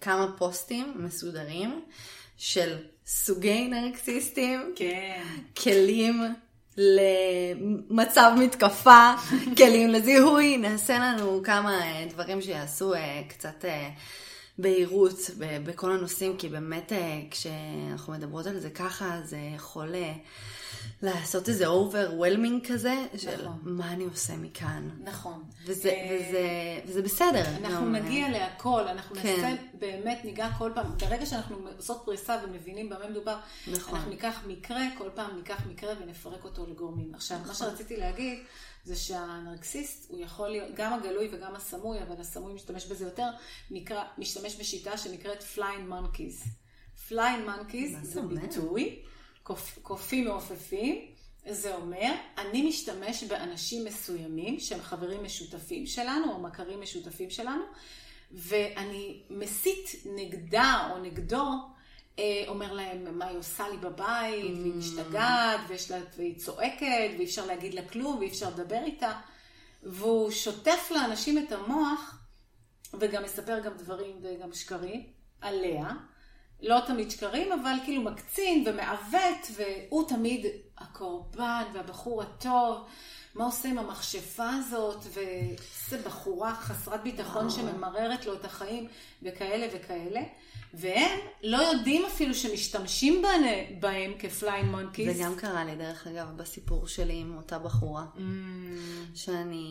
כמה פוסטים מסודרים של סוגי נרקסיסטים, כלים... למצב מתקפה, כלים לזיהוי, נעשה לנו כמה דברים שיעשו קצת בהירות בכל הנושאים, כי באמת כשאנחנו מדברות על זה ככה, זה יכול לעשות איזה overwhelming כזה, של מה אני עושה מכאן. נכון. וזה בסדר. אנחנו נגיע להכל, אנחנו נעשה באמת ניגע כל פעם, ברגע שאנחנו עושות פריסה ומבינים במה מדובר, אנחנו ניקח מקרה, כל פעם ניקח מקרה ונפרק אותו לגורמים. עכשיו, מה שרציתי להגיד, זה שהנרקסיסט הוא יכול להיות, גם הגלוי וגם הסמוי, אבל הסמוי משתמש בזה יותר, משתמש בשיטה שנקראת flying monkeys. flying monkeys זה ביטוי, קופים מעופפים, זה אומר, אני משתמש באנשים מסוימים שהם חברים משותפים שלנו או מכרים משותפים שלנו, ואני מסית נגדה או נגדו, אומר להם מה היא עושה לי בבית, והיא משתגעת, והיא צועקת, ואי אפשר להגיד לה כלום, ואי אפשר לדבר איתה, והוא שוטף לאנשים את המוח, וגם מספר גם דברים וגם שקרים עליה, לא תמיד שקרים, אבל כאילו מקצין ומעוות, והוא תמיד הקורבן והבחור הטוב, מה עושה עם המחשפה הזאת, וזה בחורה חסרת ביטחון שממררת לו את החיים, וכאלה וכאלה, והם לא יודעים אפילו שמשתמשים בהם, בהם כפליין מונקיס. זה גם קרה לי דרך אגב בסיפור שלי עם אותה בחורה, mm. שאני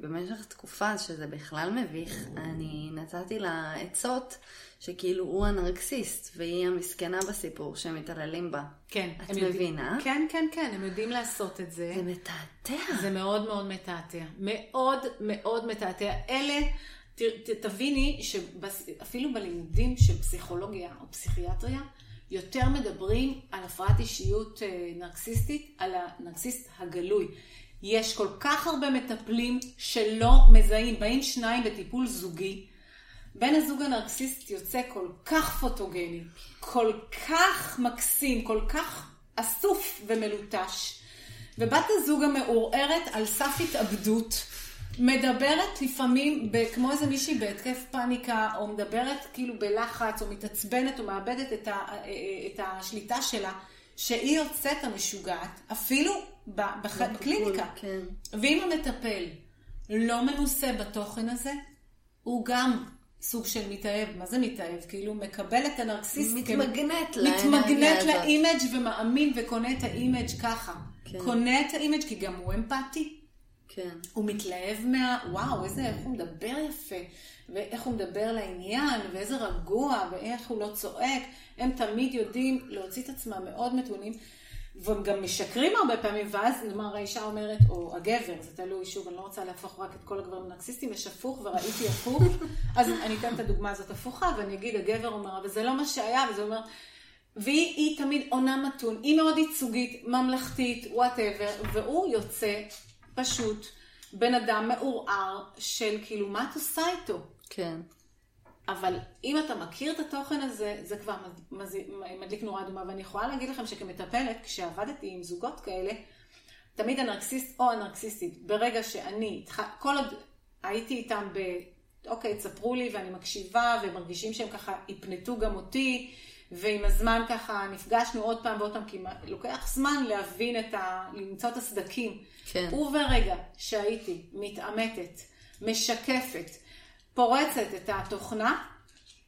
במשך תקופה שזה בכלל מביך, mm. אני נתתי לה עצות, שכאילו הוא הנרקסיסט, והיא המסכנה בסיפור שמתעללים בה. כן. את מבינה? כן, כן, כן, הם יודעים לעשות את זה. זה מתעתע. זה מאוד מאוד מתעתע. מאוד מאוד מתעתע. אלה, ת, ת, תביני, שאפילו בלימודים של פסיכולוגיה או פסיכיאטריה, יותר מדברים על הפרעת אישיות נרקסיסטית, על הנרקסיסט הגלוי. יש כל כך הרבה מטפלים שלא מזהים, באים שניים בטיפול זוגי, בן הזוג הנרקסיסט יוצא כל כך פוטוגני, כל כך מקסים, כל כך אסוף ומלוטש, ובת הזוג המעורערת על סף התאבדות, מדברת לפעמים כמו איזה מישהי בהתקף פאניקה, או מדברת כאילו בלחץ, או מתעצבנת, או מאבדת את, ה, את השליטה שלה, שהיא יוצאת המשוגעת, אפילו בקליניקה. כן. ואם המטפל לא מנוסה בתוכן הזה, הוא גם סוג של מתאהב. מה זה מתאהב? כאילו מקבל את הנרקסיסט. מתמגנת לה. מתמגנת לאימג' ומאמין וקונה את האימג' ככה. כן. קונה את האימג' כי גם הוא אמפתי. כן. הוא מתלהב מה... וואו, איזה... איך הוא מדבר יפה. ואיך הוא מדבר לעניין. ואיזה רגוע. ואיך הוא לא צועק. הם תמיד יודעים להוציא את עצמם מאוד מתונים. והם גם משקרים הרבה פעמים, ואז נאמר, האישה אומרת, או הגבר, זה תלוי, שוב, אני לא רוצה להפוך רק את כל הגברים נרקסיסטים, יש הפוך וראיתי הפוך, אז אני אתן את הדוגמה הזאת הפוכה, ואני אגיד, הגבר אומר, וזה לא מה שהיה, וזה אומר, והיא תמיד עונה מתון, היא מאוד ייצוגית, ממלכתית, whatever, והוא יוצא פשוט בן אדם מעורער של כאילו, מה את עושה איתו? כן. אבל אם אתה מכיר את התוכן הזה, זה כבר מדליק נורה אדומה. ואני יכולה להגיד לכם שכמטפלת, כשעבדתי עם זוגות כאלה, תמיד הנרקסיסט או הנרקסיסטית, ברגע שאני, כל עוד הייתי איתם ב, אוקיי, תספרו לי ואני מקשיבה, ומרגישים שהם ככה יפנטו גם אותי, ועם הזמן ככה נפגשנו עוד פעם ועוד פעם, כי לוקח זמן להבין את ה... למצוא את הסדקים. כן. וברגע שהייתי מתעמתת, משקפת, פורצת את התוכנה,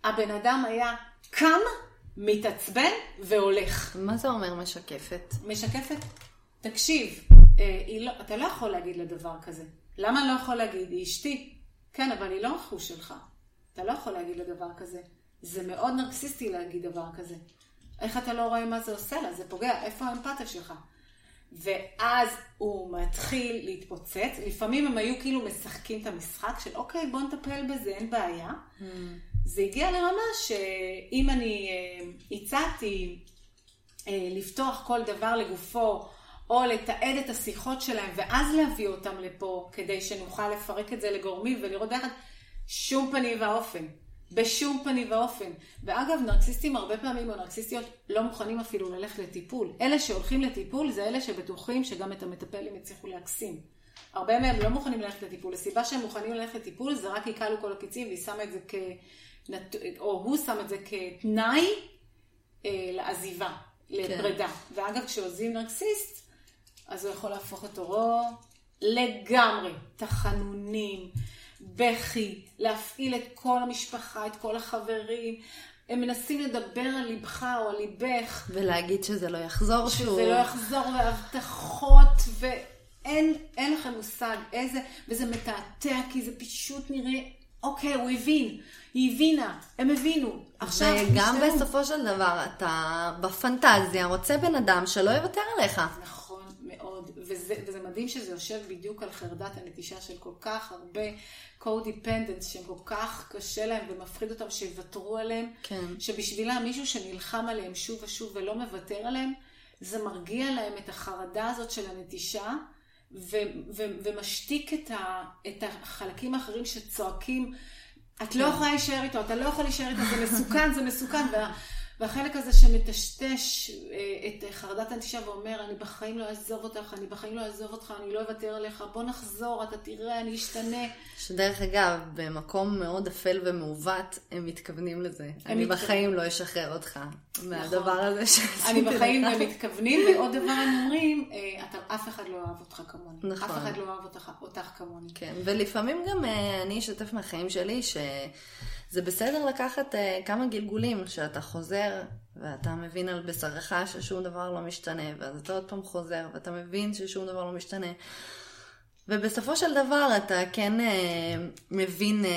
הבן אדם היה קם, מתעצבן והולך. מה זה אומר משקפת? משקפת? תקשיב, אה, לא, אתה לא יכול להגיד לדבר כזה. למה לא יכול להגיד? היא אשתי. כן, אבל היא לא החוש שלך. אתה לא יכול להגיד לדבר כזה. זה מאוד נרקסיסטי להגיד דבר כזה. איך אתה לא רואה מה זה עושה לה? זה פוגע. איפה האמפתיה שלך? ואז הוא מתחיל להתפוצץ. לפעמים הם היו כאילו משחקים את המשחק של אוקיי, בוא נטפל בזה, אין בעיה. Mm. זה הגיע לרמה שאם אני הצעתי לפתוח כל דבר לגופו, או לתעד את השיחות שלהם, ואז להביא אותם לפה, כדי שנוכל לפרק את זה לגורמים ולראות ביחד, שום פנים ואופן. בשום פנים ואופן. ואגב, נרקסיסטים הרבה פעמים, או נרקסיסטיות, לא מוכנים אפילו ללכת לטיפול. אלה שהולכים לטיפול, זה אלה שבטוחים שגם את המטפלים יצליחו להקסים. הרבה מהם לא מוכנים ללכת לטיפול. הסיבה שהם מוכנים ללכת לטיפול, זה רק יקלו כל הקיצים, והיא שמה את זה כ... או הוא שם את זה כתנאי לעזיבה, לפרידה. כן. ואגב, כשעוזבים נרקסיסט, אז הוא יכול להפוך את אורו לגמרי. תחנונים, בכי, להפעיל את כל המשפחה, את כל החברים, הם מנסים לדבר על ליבך או על ליבך. ולהגיד שזה לא יחזור שזה שוב. שזה לא יחזור, והבטחות, ואין אין לכם מושג איזה, וזה מתעתע, כי זה פשוט נראה, אוקיי, הוא הבין, היא הבינה, הם הבינו. עכשיו, וגם משהו. בסופו של דבר, אתה בפנטזיה רוצה בן אדם שלא יוותר עליך. נכון. מאוד, וזה, וזה מדהים שזה יושב בדיוק על חרדת הנטישה של כל כך הרבה co-dependence שהם כל כך קשה להם ומפחיד אותם שיוותרו עליהם, כן. שבשבילה מישהו שנלחם עליהם שוב ושוב ולא מוותר עליהם, זה מרגיע להם את החרדה הזאת של הנטישה ו- ו- ומשתיק את, ה- את החלקים האחרים שצועקים, את לא יכולה להישאר איתו, אתה לא יכול להישאר איתו, זה מסוכן, זה מסוכן, וה... והחלק הזה שמטשטש את חרדת הנטישה ואומר, אני בחיים לא אעזוב אותך, אני בחיים לא אעזוב אותך, אני לא אוותר עליך, בוא נחזור, אתה תראה, אני אשתנה. שדרך אגב, במקום מאוד אפל ומעוות, הם מתכוונים לזה. אני בחיים לא אשחרר אותך. מהדבר הזה שעשיתי. אני בחיים הם מתכוונים, ועוד דבר הם אומרים, אף אחד לא אוהב אותך כמוני. נכון. אף אחד לא אוהב אותך כמוני. כן, ולפעמים גם אני אשתף מהחיים שלי ש... זה בסדר לקחת uh, כמה גלגולים שאתה חוזר ואתה מבין על בשרך ששום דבר לא משתנה, ואז אתה עוד פעם חוזר ואתה מבין ששום דבר לא משתנה. ובסופו של דבר אתה כן uh, מבין uh,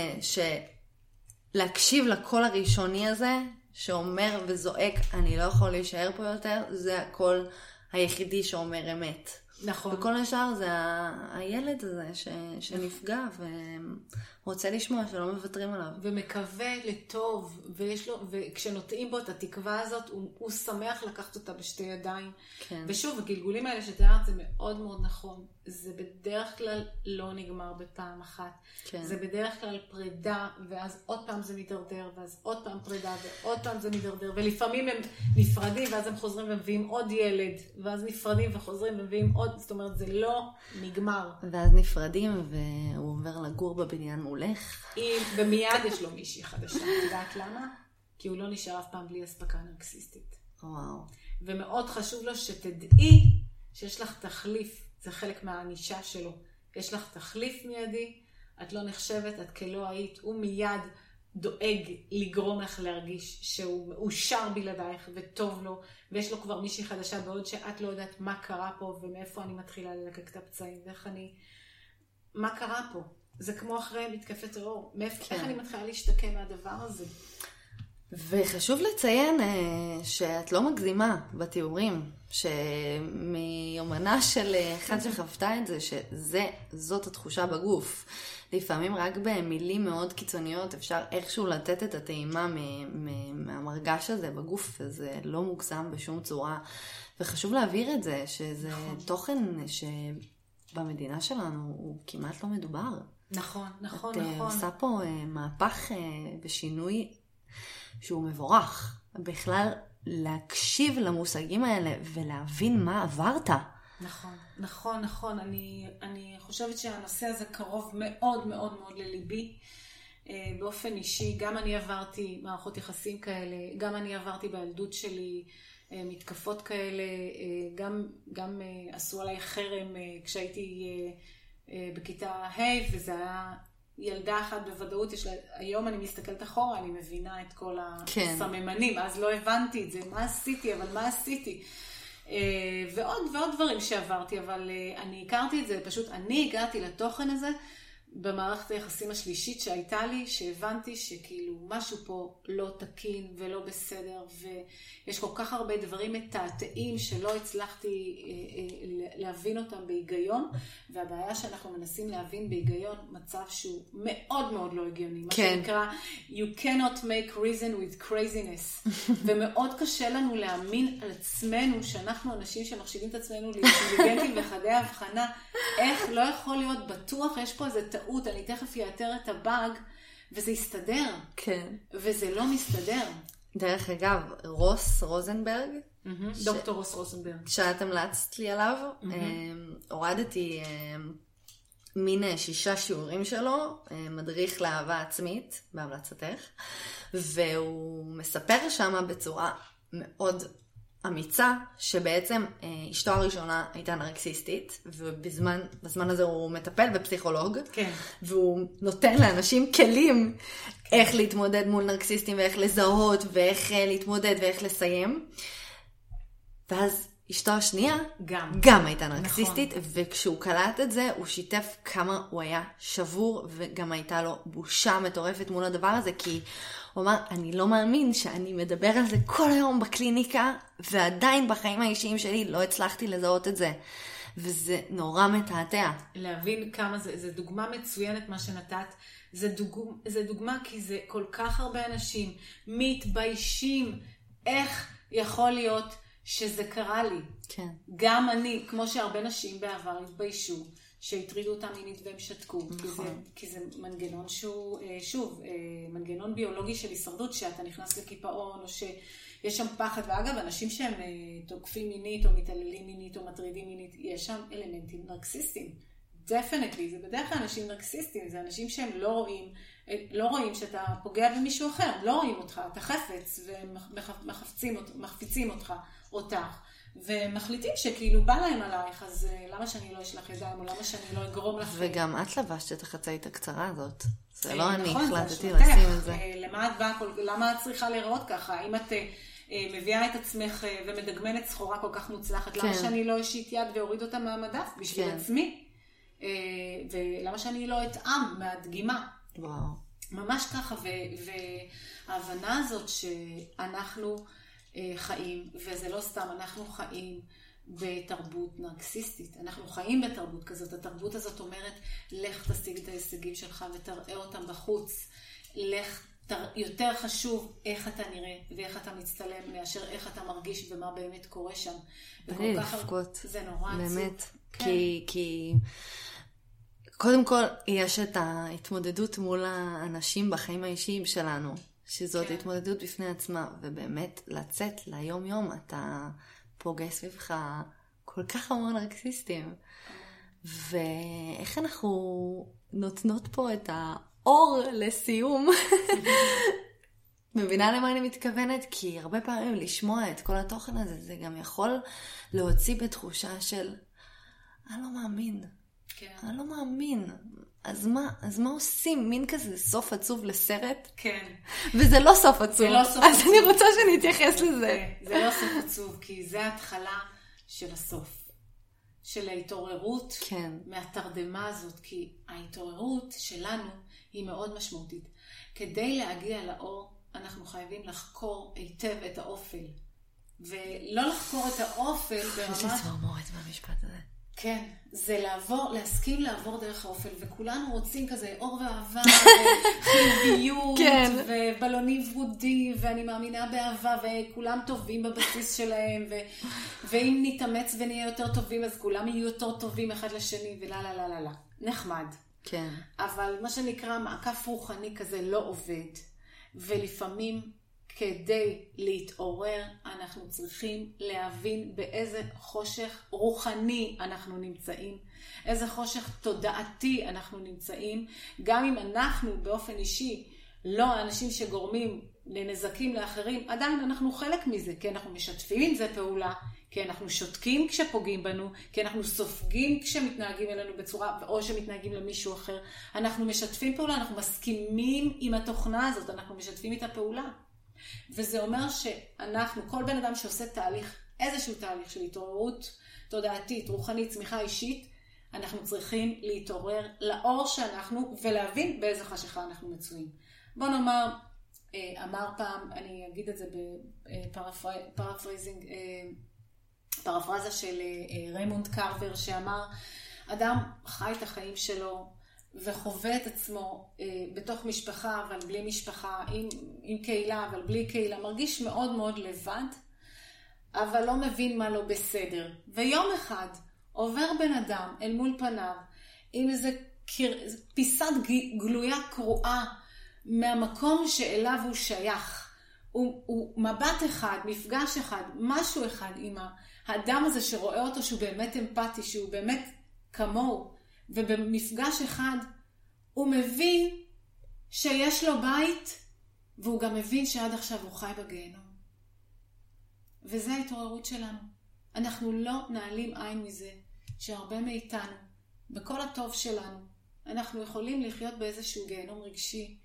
שלהקשיב לקול הראשוני הזה שאומר וזועק אני לא יכול להישאר פה יותר, זה הקול היחידי שאומר אמת. נכון. וכל השאר זה ה- הילד הזה ש- שנפגע ו... רוצה לשמוע שלא מוותרים עליו. ומקווה לטוב, ויש לו, וכשנוטעים בו את התקווה הזאת, הוא, הוא שמח לקחת אותה בשתי ידיים. כן. ושוב, הגלגולים האלה שתיארת זה מאוד מאוד נכון. זה בדרך כלל לא נגמר בפעם אחת. כן. זה בדרך כלל פרידה, ואז עוד פעם זה מתדרדר, ואז עוד פעם פרידה, ועוד פעם זה מתדרדר. ולפעמים הם נפרדים, ואז הם חוזרים ומביאים עוד ילד, ואז נפרדים וחוזרים ומביאים עוד, זאת אומרת, זה לא נגמר. ואז נפרדים, והוא עובר לגור בבניין מולך. ומיד יש לו מישהי חדשה, את יודעת למה? כי הוא לא נשאר אף פעם בלי הספקה נרקיסיסטית. וואו. ומאוד חשוב לו שתדעי שיש לך תחליף. זה חלק מהענישה שלו. יש לך תחליף מיידי, את לא נחשבת, את כלא היית, הוא מיד דואג לגרום לך להרגיש שהוא מאושר בלעדייך וטוב לו, ויש לו כבר מישהי חדשה, בעוד שאת לא יודעת מה קרה פה ומאיפה אני מתחילה ללקק את הפצעים, ואיך אני... מה קרה פה? זה כמו אחרי מתקפת טרור. מאיפה כן. איך אני מתחילה להשתקם מהדבר הזה? וחשוב לציין שאת לא מגזימה בתיאורים, שמיומנה של אחד שחוותה את זה, שזאת התחושה בגוף. לפעמים רק במילים מאוד קיצוניות אפשר איכשהו לתת את הטעימה מהמרגש הזה בגוף, וזה לא מוגזם בשום צורה. וחשוב להבהיר את זה, שזה תוכן שבמדינה שלנו הוא כמעט לא מדובר. נכון, נכון, נכון. את עושה פה מהפך בשינוי שהוא מבורך. בכלל להקשיב למושגים האלה ולהבין מה עברת. נכון, נכון, נכון. אני, אני חושבת שהנושא הזה קרוב מאוד מאוד מאוד לליבי. באופן אישי, גם אני עברתי מערכות יחסים כאלה, גם אני עברתי בילדות שלי מתקפות כאלה, גם, גם עשו עליי חרם כשהייתי בכיתה היי, וזה היה... ילדה אחת בוודאות, יש לה, היום אני מסתכלת אחורה, אני מבינה את כל הסממנים, אז לא הבנתי את זה, מה עשיתי, אבל מה עשיתי? ועוד ועוד דברים שעברתי, אבל אני הכרתי את זה, פשוט אני הגעתי לתוכן הזה, במערכת היחסים השלישית שהייתה לי, שהבנתי שכאילו משהו פה לא תקין ולא בסדר, ויש כל כך הרבה דברים מטעתעים שלא הצלחתי להבין אותם בהיגיון, והבעיה שאנחנו מנסים להבין בהיגיון מצב שהוא מאוד מאוד לא הגיוני, כן. מה שנקרא you cannot make reason with craziness, ומאוד קשה לנו להאמין על עצמנו שאנחנו אנשים שמחשיבים את עצמנו לאינטליגנטים וחדי הבחנה, איך לא יכול להיות בטוח, יש פה איזה טעות, אני תכף יאתר את הבאג, וזה יסתדר. כן. וזה לא מסתדר. דרך אגב, רוס רוזנברג, mm-hmm. ש... דוקטור רוס רוזנברג. שאת המלצת לי עליו, mm-hmm. אה, הורדתי אה, מין שישה שיעורים שלו, אה, מדריך לאהבה עצמית, בהמלצתך, והוא מספר שם בצורה מאוד אמיצה, שבעצם אשתו הראשונה הייתה נרקסיסטית, ובזמן הזה הוא מטפל בפסיכולוג, כן. והוא נותן לאנשים כלים כן. איך להתמודד מול נרקסיסטים, ואיך לזהות, ואיך להתמודד, ואיך לסיים. ואז אשתו השנייה גם, גם הייתה נרקסיסטית, נכון. וכשהוא קלט את זה, הוא שיתף כמה הוא היה שבור, וגם הייתה לו בושה מטורפת מול הדבר הזה, כי... הוא אמר, אני לא מאמין שאני מדבר על זה כל היום בקליניקה, ועדיין בחיים האישיים שלי לא הצלחתי לזהות את זה. וזה נורא מתעתע. להבין כמה זה, זה דוגמה מצוינת מה שנתת. זה, דוג, זה דוגמה כי זה כל כך הרבה אנשים מתביישים איך יכול להיות שזה קרה לי. כן. גם אני, כמו שהרבה נשים בעבר התביישו, שהטרידו אותם מינית והם שתקו, כי זה, כי זה מנגנון שהוא, שוב, מנגנון ביולוגי של הישרדות, שאתה נכנס לכיפאון, או שיש שם פחד, ואגב, אנשים שהם תוקפים מינית, או מתעללים מינית, או מטרידים מינית, יש שם אלמנטים נרקסיסטיים. Definitely, זה בדרך כלל אנשים נרקסיסטיים, זה אנשים שהם לא רואים, לא רואים שאתה פוגע במישהו אחר, לא רואים אותך, אתה חפץ, ומחפיצים אותך, אותך. ומחליטים שכאילו בא להם עלייך, אז למה שאני לא אשלח ידיים, או למה שאני לא אגרום לך? וגם את לבשת את החצאית הקצרה הזאת. זה לא אני החלטתי לשים את זה. למה את צריכה לראות ככה? אם את מביאה את עצמך ומדגמנת סחורה כל כך מוצלחת, למה שאני לא אשית יד ואוריד אותה מהמדף בשביל עצמי? ולמה שאני לא אתאם מהדגימה? ממש ככה, וההבנה הזאת שאנחנו... חיים, וזה לא סתם, אנחנו חיים בתרבות נרקסיסטית. אנחנו חיים בתרבות כזאת. התרבות הזאת אומרת, לך תשיג את ההישגים שלך ותראה אותם בחוץ. לך, יותר חשוב איך אתה נראה ואיך אתה מצטלם, מאשר איך אתה מרגיש ומה באמת קורה שם. וכל כך לפקות. זה נורא עצוב. באמת. כן. כי, כי... קודם כל, יש את ההתמודדות מול האנשים בחיים האישיים שלנו, שזאת כן. התמודדות בפני עצמה, ובאמת לצאת ליום יום, אתה פוגש סביבך כל כך המון נרקיסיסטים. ואיך אנחנו נותנות פה את האור לסיום? מבינה למה אני מתכוונת? כי הרבה פעמים לשמוע את כל התוכן הזה, זה גם יכול להוציא בתחושה של, אני לא מאמין. כן. אני לא מאמין. אז מה, אז מה עושים? מין כזה סוף עצוב לסרט? כן. וזה לא סוף עצוב. זה לא סוף אז עצוב. אני רוצה שנתייחס לזה. כן. זה לא סוף עצוב, כי זה ההתחלה של הסוף. של ההתעוררות. כן. מהתרדמה הזאת, כי ההתעוררות שלנו היא מאוד משמעותית. כדי להגיע לאור, אנחנו חייבים לחקור היטב את האופל. ולא לחקור את האופל ברמה... יש לי צמרמורת מהמשפט הזה. כן, זה לעבור, להסכים לעבור דרך האופל, וכולנו רוצים כזה אור ואהבה, וחיוביות, כן. ובלונים ורודים, ואני מאמינה באהבה, וכולם טובים בבסיס שלהם, ו- ואם נתאמץ ונהיה יותר טובים, אז כולם יהיו יותר טובים אחד לשני, ולה לה לה לה לה. נחמד. כן. אבל מה שנקרא, מעקף רוחני כזה לא עובד, ולפעמים... כדי להתעורר, אנחנו צריכים להבין באיזה חושך רוחני אנחנו נמצאים, איזה חושך תודעתי אנחנו נמצאים, גם אם אנחנו באופן אישי לא האנשים שגורמים לנזקים לאחרים, עדיין אנחנו חלק מזה, כי אנחנו משתפים עם זה פעולה, כי אנחנו שותקים כשפוגעים בנו, כי אנחנו סופגים כשמתנהגים אלינו בצורה, או שמתנהגים למישהו אחר. אנחנו משתפים פעולה, אנחנו מסכימים עם התוכנה הזאת, אנחנו משתפים איתה פעולה. וזה אומר שאנחנו, כל בן אדם שעושה תהליך, איזשהו תהליך של התעוררות תודעתית, רוחנית, צמיחה אישית, אנחנו צריכים להתעורר לאור שאנחנו, ולהבין באיזה חשיכה אנחנו מצויים. בוא נאמר, אמר פעם, אני אגיד את זה בפרפרייזינג, פרפרזה של ריימונד קרבר, שאמר, אדם חי את החיים שלו, וחווה את עצמו אה, בתוך משפחה, אבל בלי משפחה, עם, עם קהילה, אבל בלי קהילה, מרגיש מאוד מאוד לבד, אבל לא מבין מה לא בסדר. ויום אחד עובר בן אדם אל מול פניו, עם איזו קר... פיסת גלויה קרועה מהמקום שאליו הוא שייך. הוא, הוא מבט אחד, מפגש אחד, משהו אחד עם האדם הזה שרואה אותו, שהוא באמת אמפתי, שהוא באמת כמוהו. ובמפגש אחד הוא מבין שיש לו בית, והוא גם מבין שעד עכשיו הוא חי בגיהנום. וזו ההתעוררות שלנו. אנחנו לא נעלים עין מזה שהרבה מאיתנו, בכל הטוב שלנו, אנחנו יכולים לחיות באיזשהו גיהנום רגשי,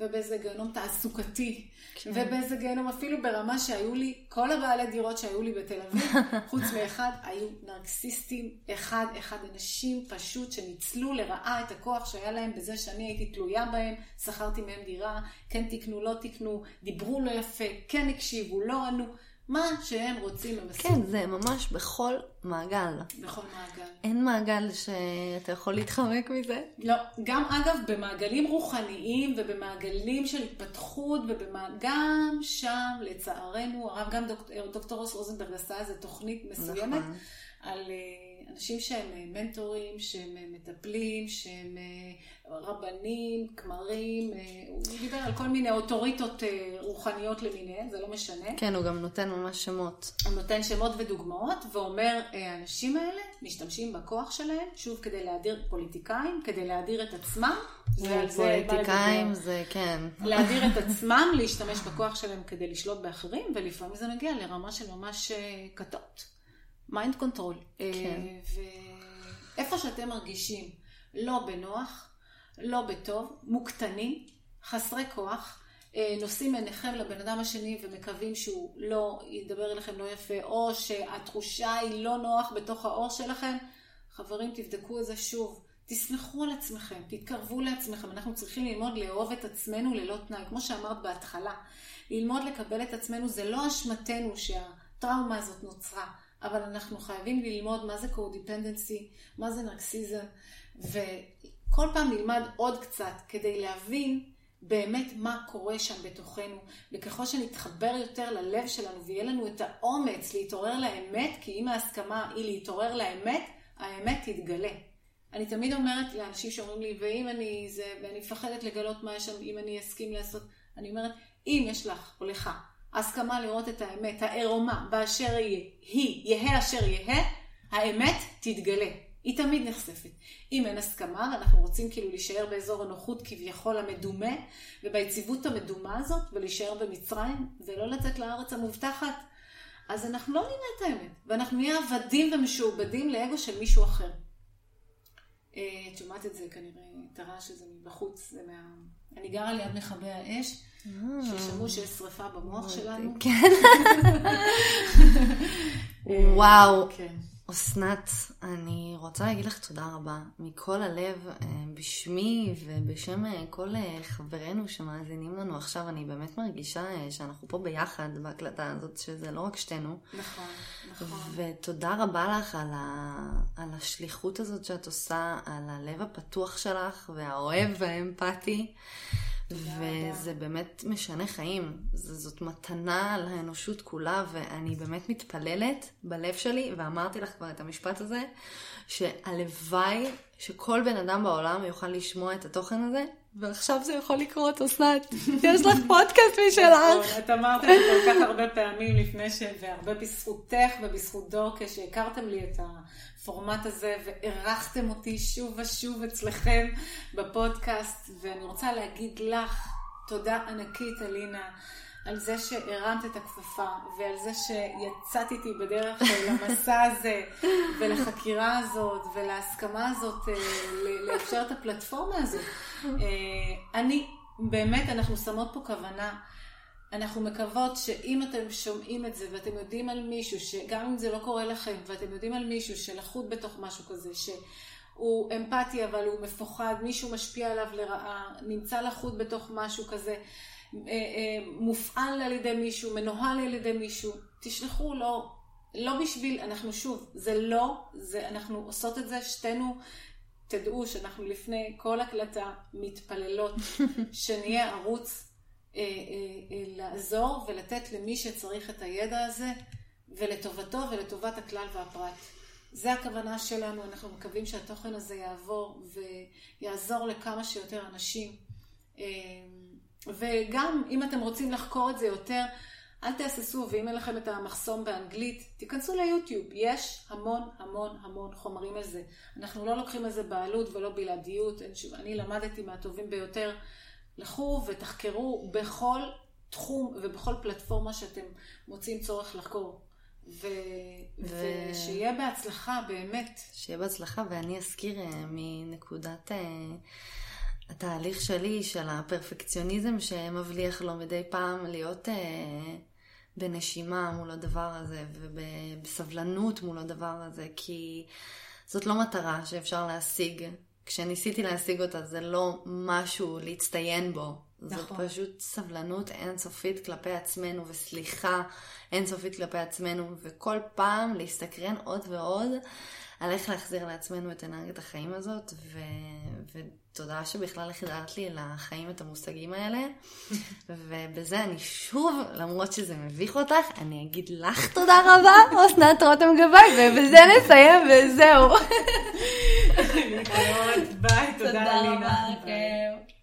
ובאיזה גיהנום תעסוקתי, כן. ובאיזה גיהנום אפילו ברמה שהיו לי, כל הבעלי דירות שהיו לי בתל אביב, חוץ מאחד, היו נרקסיסטים, אחד, אחד אנשים פשוט שניצלו לרעה את הכוח שהיה להם בזה שאני הייתי תלויה בהם, שכרתי מהם דירה, כן תקנו, לא תקנו, דיברו לא יפה, כן הקשיבו, לא ענו, מה שהם רוצים הם עשו. כן, זה ממש בכל מעגל. בכל מעגל. אין מעגל שאתה יכול להתחמק מזה? לא, גם אגב במעגלים רוחניים ובמעגלים של התפתחות, וגם שם לצערנו, הרב גם דוקטור, דוקטור רוס רוזנברג עשה איזו תוכנית מסוימת, נכון. על אנשים שהם מנטורים, שהם מטפלים, שהם רבנים, כמרים, הוא דיבר על כל מיני אוטוריטות רוחניות למיניהן, זה לא משנה. כן, הוא גם נותן ממש שמות. הוא נותן שמות ודוגמאות, ואומר, האנשים האלה משתמשים בכוח שלהם, שוב, כדי להדיר פוליטיקאים, כדי להדיר את עצמם. פוליטיקאים זה, כן. להדיר את עצמם, להשתמש בכוח שלהם כדי לשלוט באחרים, ולפעמים זה נגיע לרמה של ממש קטעות. מיינד קונטרול. ואיפה שאתם מרגישים לא בנוח, לא בטוב, מוקטנים, חסרי כוח, נושאים עיניכם לבן אדם השני ומקווים שהוא לא ידבר אליכם לא יפה, או שהתחושה היא לא נוח בתוך האור שלכם, חברים, תבדקו את זה שוב. תסמכו על עצמכם, תתקרבו לעצמכם. אנחנו צריכים ללמוד לאהוב את עצמנו ללא תנאי, כמו שאמרת בהתחלה. ללמוד לקבל את עצמנו, זה לא אשמתנו שהטראומה הזאת נוצרה. אבל אנחנו חייבים ללמוד מה זה קו-דיפנדנסי, מה זה נרקסיזם, וכל פעם נלמד עוד קצת כדי להבין באמת מה קורה שם בתוכנו, וככל שנתחבר יותר ללב שלנו ויהיה לנו את האומץ להתעורר לאמת, כי אם ההסכמה היא להתעורר לאמת, האמת תתגלה. אני תמיד אומרת לאנשים שאומרים לי, ואם אני זה, ואני מפחדת לגלות מה יש שם, אם אני אסכים לעשות, אני אומרת, אם יש לך או לך הסכמה לראות את האמת, הערומה באשר היא, יהיה אשר יהיה, האמת תתגלה. היא תמיד נחשפת. אם אין הסכמה, ואנחנו רוצים כאילו להישאר באזור הנוחות כביכול המדומה, וביציבות המדומה הזאת, ולהישאר במצרים, ולא לצאת לארץ המובטחת, אז אנחנו לא נראה את האמת, ואנחנו נהיה עבדים ומשועבדים לאגו של מישהו אחר. את שומעת את זה כנראה, את הרעש הזה מבחוץ, זה מה... אני גרה ליד מכבי האש, ששמעו שיש שריפה במוח שלנו. כן. וואו. כן. אסנת, אני רוצה להגיד לך תודה רבה מכל הלב, בשמי ובשם כל חברינו שמאזינים לנו עכשיו. אני באמת מרגישה שאנחנו פה ביחד בהקלטה הזאת, שזה לא רק שתינו. נכון, נכון. ותודה רבה לך על, ה... על השליחות הזאת שאת עושה, על הלב הפתוח שלך והאוהב והאמפתי. וזה באמת משנה חיים, זאת מתנה לאנושות כולה, ואני באמת מתפללת בלב שלי, ואמרתי לך כבר את המשפט הזה, שהלוואי שכל בן אדם בעולם יוכל לשמוע את התוכן הזה, ועכשיו זה יכול לקרות, אסנת, יש לך פודקאסט משלך. את אמרת לי כל כך הרבה פעמים לפני ש... והרבה בזכותך ובזכות דורקה שהכרתם לי את הפורמט הזה, וערכתם אותי שוב ושוב אצלכם בפודקאסט, ואני רוצה להגיד לך תודה ענקית, אלינה, על זה שהרמת את הכפפה, ועל זה שיצאת איתי בדרך למסע הזה, ולחקירה הזאת, ולהסכמה הזאת, לאפשר את הפלטפורמה הזאת. אני, באמת, אנחנו שמות פה כוונה, אנחנו מקוות שאם אתם שומעים את זה, ואתם יודעים על מישהו, שגם אם זה לא קורה לכם, ואתם יודעים על מישהו שלחוד בתוך משהו כזה, ש... הוא אמפתי אבל הוא מפוחד, מישהו משפיע עליו לרעה, נמצא לחוד בתוך משהו כזה, מופעל על ידי מישהו, מנוהל על ידי מישהו, תשלחו לו, לא בשביל, אנחנו שוב, זה לא, זה, אנחנו עושות את זה, שתינו, תדעו שאנחנו לפני כל הקלטה מתפללות, שנהיה ערוץ אה, אה, אה, לעזור ולתת למי שצריך את הידע הזה, ולטובתו ולטובת הכלל והפרט. זה הכוונה שלנו, אנחנו מקווים שהתוכן הזה יעבור ויעזור לכמה שיותר אנשים. וגם אם אתם רוצים לחקור את זה יותר, אל תהססו, ואם אין לכם את המחסום באנגלית, תיכנסו ליוטיוב, יש המון המון המון חומרים על זה. אנחנו לא לוקחים על זה בעלות ולא בלעדיות, אני למדתי מהטובים ביותר, לכו ותחקרו בכל תחום ובכל פלטפורמה שאתם מוצאים צורך לחקור. ו... ושיהיה בהצלחה, באמת. שיהיה בהצלחה, ואני אזכיר מנקודת התהליך שלי, של הפרפקציוניזם שמבליח לו מדי פעם להיות בנשימה מול הדבר הזה, ובסבלנות מול הדבר הזה, כי זאת לא מטרה שאפשר להשיג. כשניסיתי להשיג אותה, זה לא משהו להצטיין בו. זאת פשוט סבלנות אינסופית כלפי עצמנו, וסליחה אינסופית כלפי עצמנו, וכל פעם להסתקרן עוד ועוד על איך להחזיר לעצמנו את אנרגיית החיים הזאת, ו... ותודה שבכלל החדרת לי לחיים את המושגים האלה, ובזה אני שוב, למרות שזה מביך אותך, אני אגיד לך תודה רבה, אסנת רותם גבאי, ובזה נסיים, וזהו. ביי, תודה, אלינה.